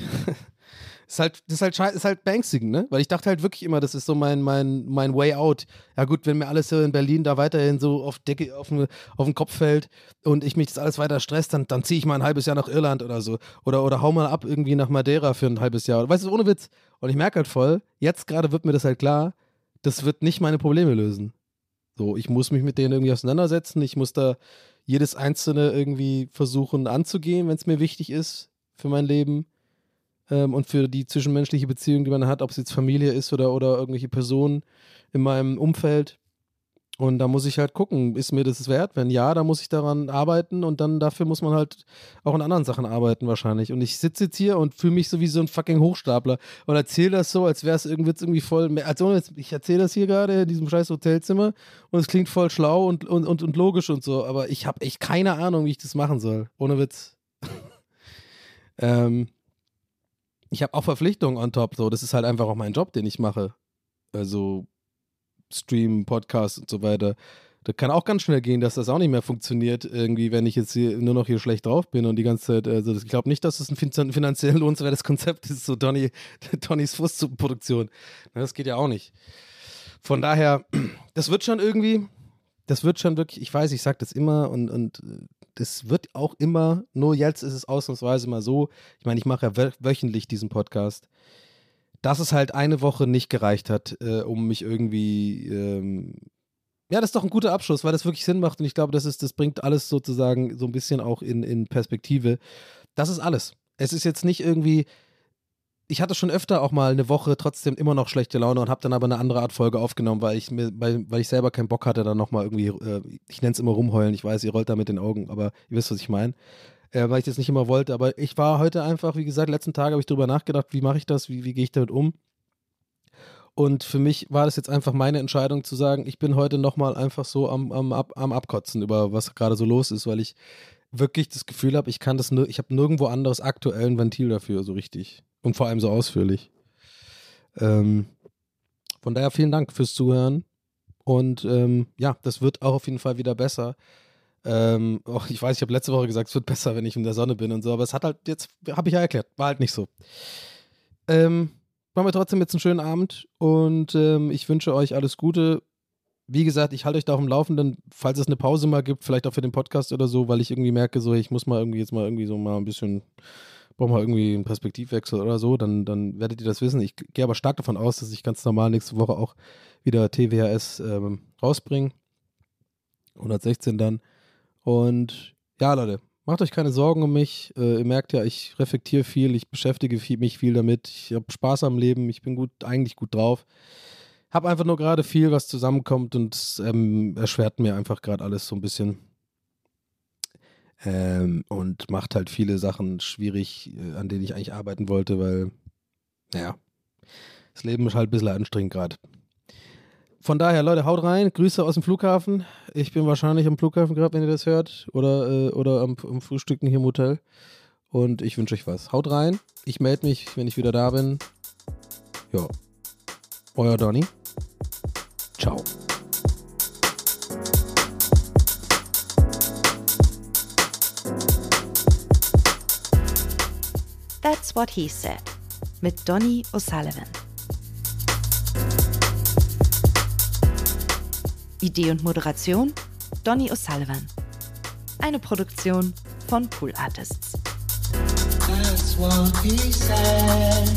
Ist halt beängstigend, ne? Weil ich dachte halt wirklich immer, das ist so mein Way out. Ja gut, wenn mir alles so in Berlin da weiterhin so auf den Kopf fällt und ich mich das alles weiter stresst, dann ziehe ich mal ein halbes Jahr nach Irland oder so. Oder hau mal ab irgendwie nach Madeira für ein halbes Jahr. Weißt du, ohne Witz. Und ich merke halt voll, jetzt gerade wird mir das halt klar, das wird nicht meine Probleme lösen. So, ich muss mich mit denen irgendwie auseinandersetzen. Ich muss da jedes Einzelne irgendwie versuchen anzugehen, wenn es mir wichtig ist für mein Leben. Und für die zwischenmenschliche Beziehung, die man hat, ob es jetzt Familie ist oder irgendwelche Personen in meinem Umfeld. Und da muss ich halt gucken, ist mir das wert? Wenn ja, dann muss ich daran arbeiten und dann dafür muss man halt auch in anderen Sachen arbeiten wahrscheinlich. Und ich sitze jetzt hier und fühle mich so wie so ein fucking Hochstapler und erzähle das so, als wäre es irgendwie voll, also ich erzähle das hier gerade in diesem scheiß Hotelzimmer und es klingt voll schlau und logisch und so, aber ich habe echt keine Ahnung, wie ich das machen soll. Ohne Witz. Ich habe auch Verpflichtungen on top, so, das ist halt einfach auch mein Job, den ich mache, also Stream, Podcast und so weiter, das kann auch ganz schnell gehen, dass das auch nicht mehr funktioniert, irgendwie, wenn ich jetzt hier nur noch hier schlecht drauf bin und die ganze Zeit, also ich glaube nicht, dass das ein finanziell lohnenswertes Konzept ist, so Donnys Frustproduktion, das geht ja auch nicht, von daher, das wird schon irgendwie, das wird schon wirklich, ich weiß, ich sage das immer und das wird auch immer, nur jetzt ist es ausnahmsweise mal so, ich meine, ich mache ja wöchentlich diesen Podcast, dass es halt eine Woche nicht gereicht hat, um mich irgendwie, ja, das ist doch ein guter Abschluss, weil das wirklich Sinn macht und ich glaube, das bringt alles sozusagen so ein bisschen auch in Perspektive. Das ist alles. Es ist jetzt nicht irgendwie, ich hatte schon öfter auch mal eine Woche trotzdem immer noch schlechte Laune und habe dann aber eine andere Art Folge aufgenommen, weil ich selber keinen Bock hatte, dann nochmal irgendwie, ich nenne es immer rumheulen, ich weiß, ihr rollt da mit den Augen, aber ihr wisst, was ich meine, weil ich das nicht immer wollte, aber ich war heute einfach, wie gesagt, letzten Tag habe ich drüber nachgedacht, wie mache ich das, wie gehe ich damit um und für mich war das jetzt einfach meine Entscheidung zu sagen, ich bin heute nochmal einfach so am Abkotzen über was gerade so los ist, weil ich wirklich das Gefühl habe, ich habe nirgendwo anderes aktuell ein Ventil dafür, so richtig. Und vor allem so ausführlich. Von daher vielen Dank fürs Zuhören. Und ja, das wird auch auf jeden Fall wieder besser. Ich weiß, ich habe letzte Woche gesagt, es wird besser, wenn ich in der Sonne bin und so. Aber es hat halt jetzt, habe ich ja erklärt, war halt nicht so. Machen wir trotzdem jetzt einen schönen Abend. Und ich wünsche euch alles Gute. Wie gesagt, ich halte euch da auf dem Laufenden, falls es eine Pause mal gibt, vielleicht auch für den Podcast oder so, weil ich irgendwie merke, so ich muss mal irgendwie jetzt mal irgendwie so mal ein bisschen, brauche mal irgendwie einen Perspektivwechsel oder so, dann werdet ihr das wissen. Ich gehe aber stark davon aus, dass ich ganz normal nächste Woche auch wieder TWHS rausbringe. 116 dann. Und ja, Leute, macht euch keine Sorgen um mich. Ihr merkt ja, ich reflektiere viel, ich beschäftige mich viel damit. Ich habe Spaß am Leben, ich bin eigentlich gut drauf. Hab einfach nur gerade viel, was zusammenkommt und erschwert mir einfach gerade alles so ein bisschen und macht halt viele Sachen schwierig, an denen ich eigentlich arbeiten wollte, weil, naja, das Leben ist halt ein bisschen anstrengend gerade. Von daher, Leute, haut rein, Grüße aus dem Flughafen. Ich bin wahrscheinlich am Flughafen gerade, wenn ihr das hört, oder am Frühstücken hier im Hotel und ich wünsche euch was. Haut rein, ich melde mich, wenn ich wieder da bin. Ja, euer Donny. Ciao. That's What He Said mit Donny O'Sullivan. Idee und Moderation Donny O'Sullivan. Eine Produktion von Pool Artists. That's what he said.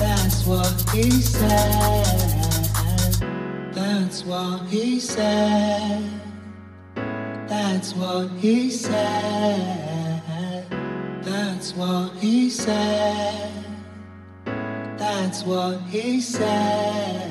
That's what he said. That's what he said. That's what he said. That's what he said. That's what he said.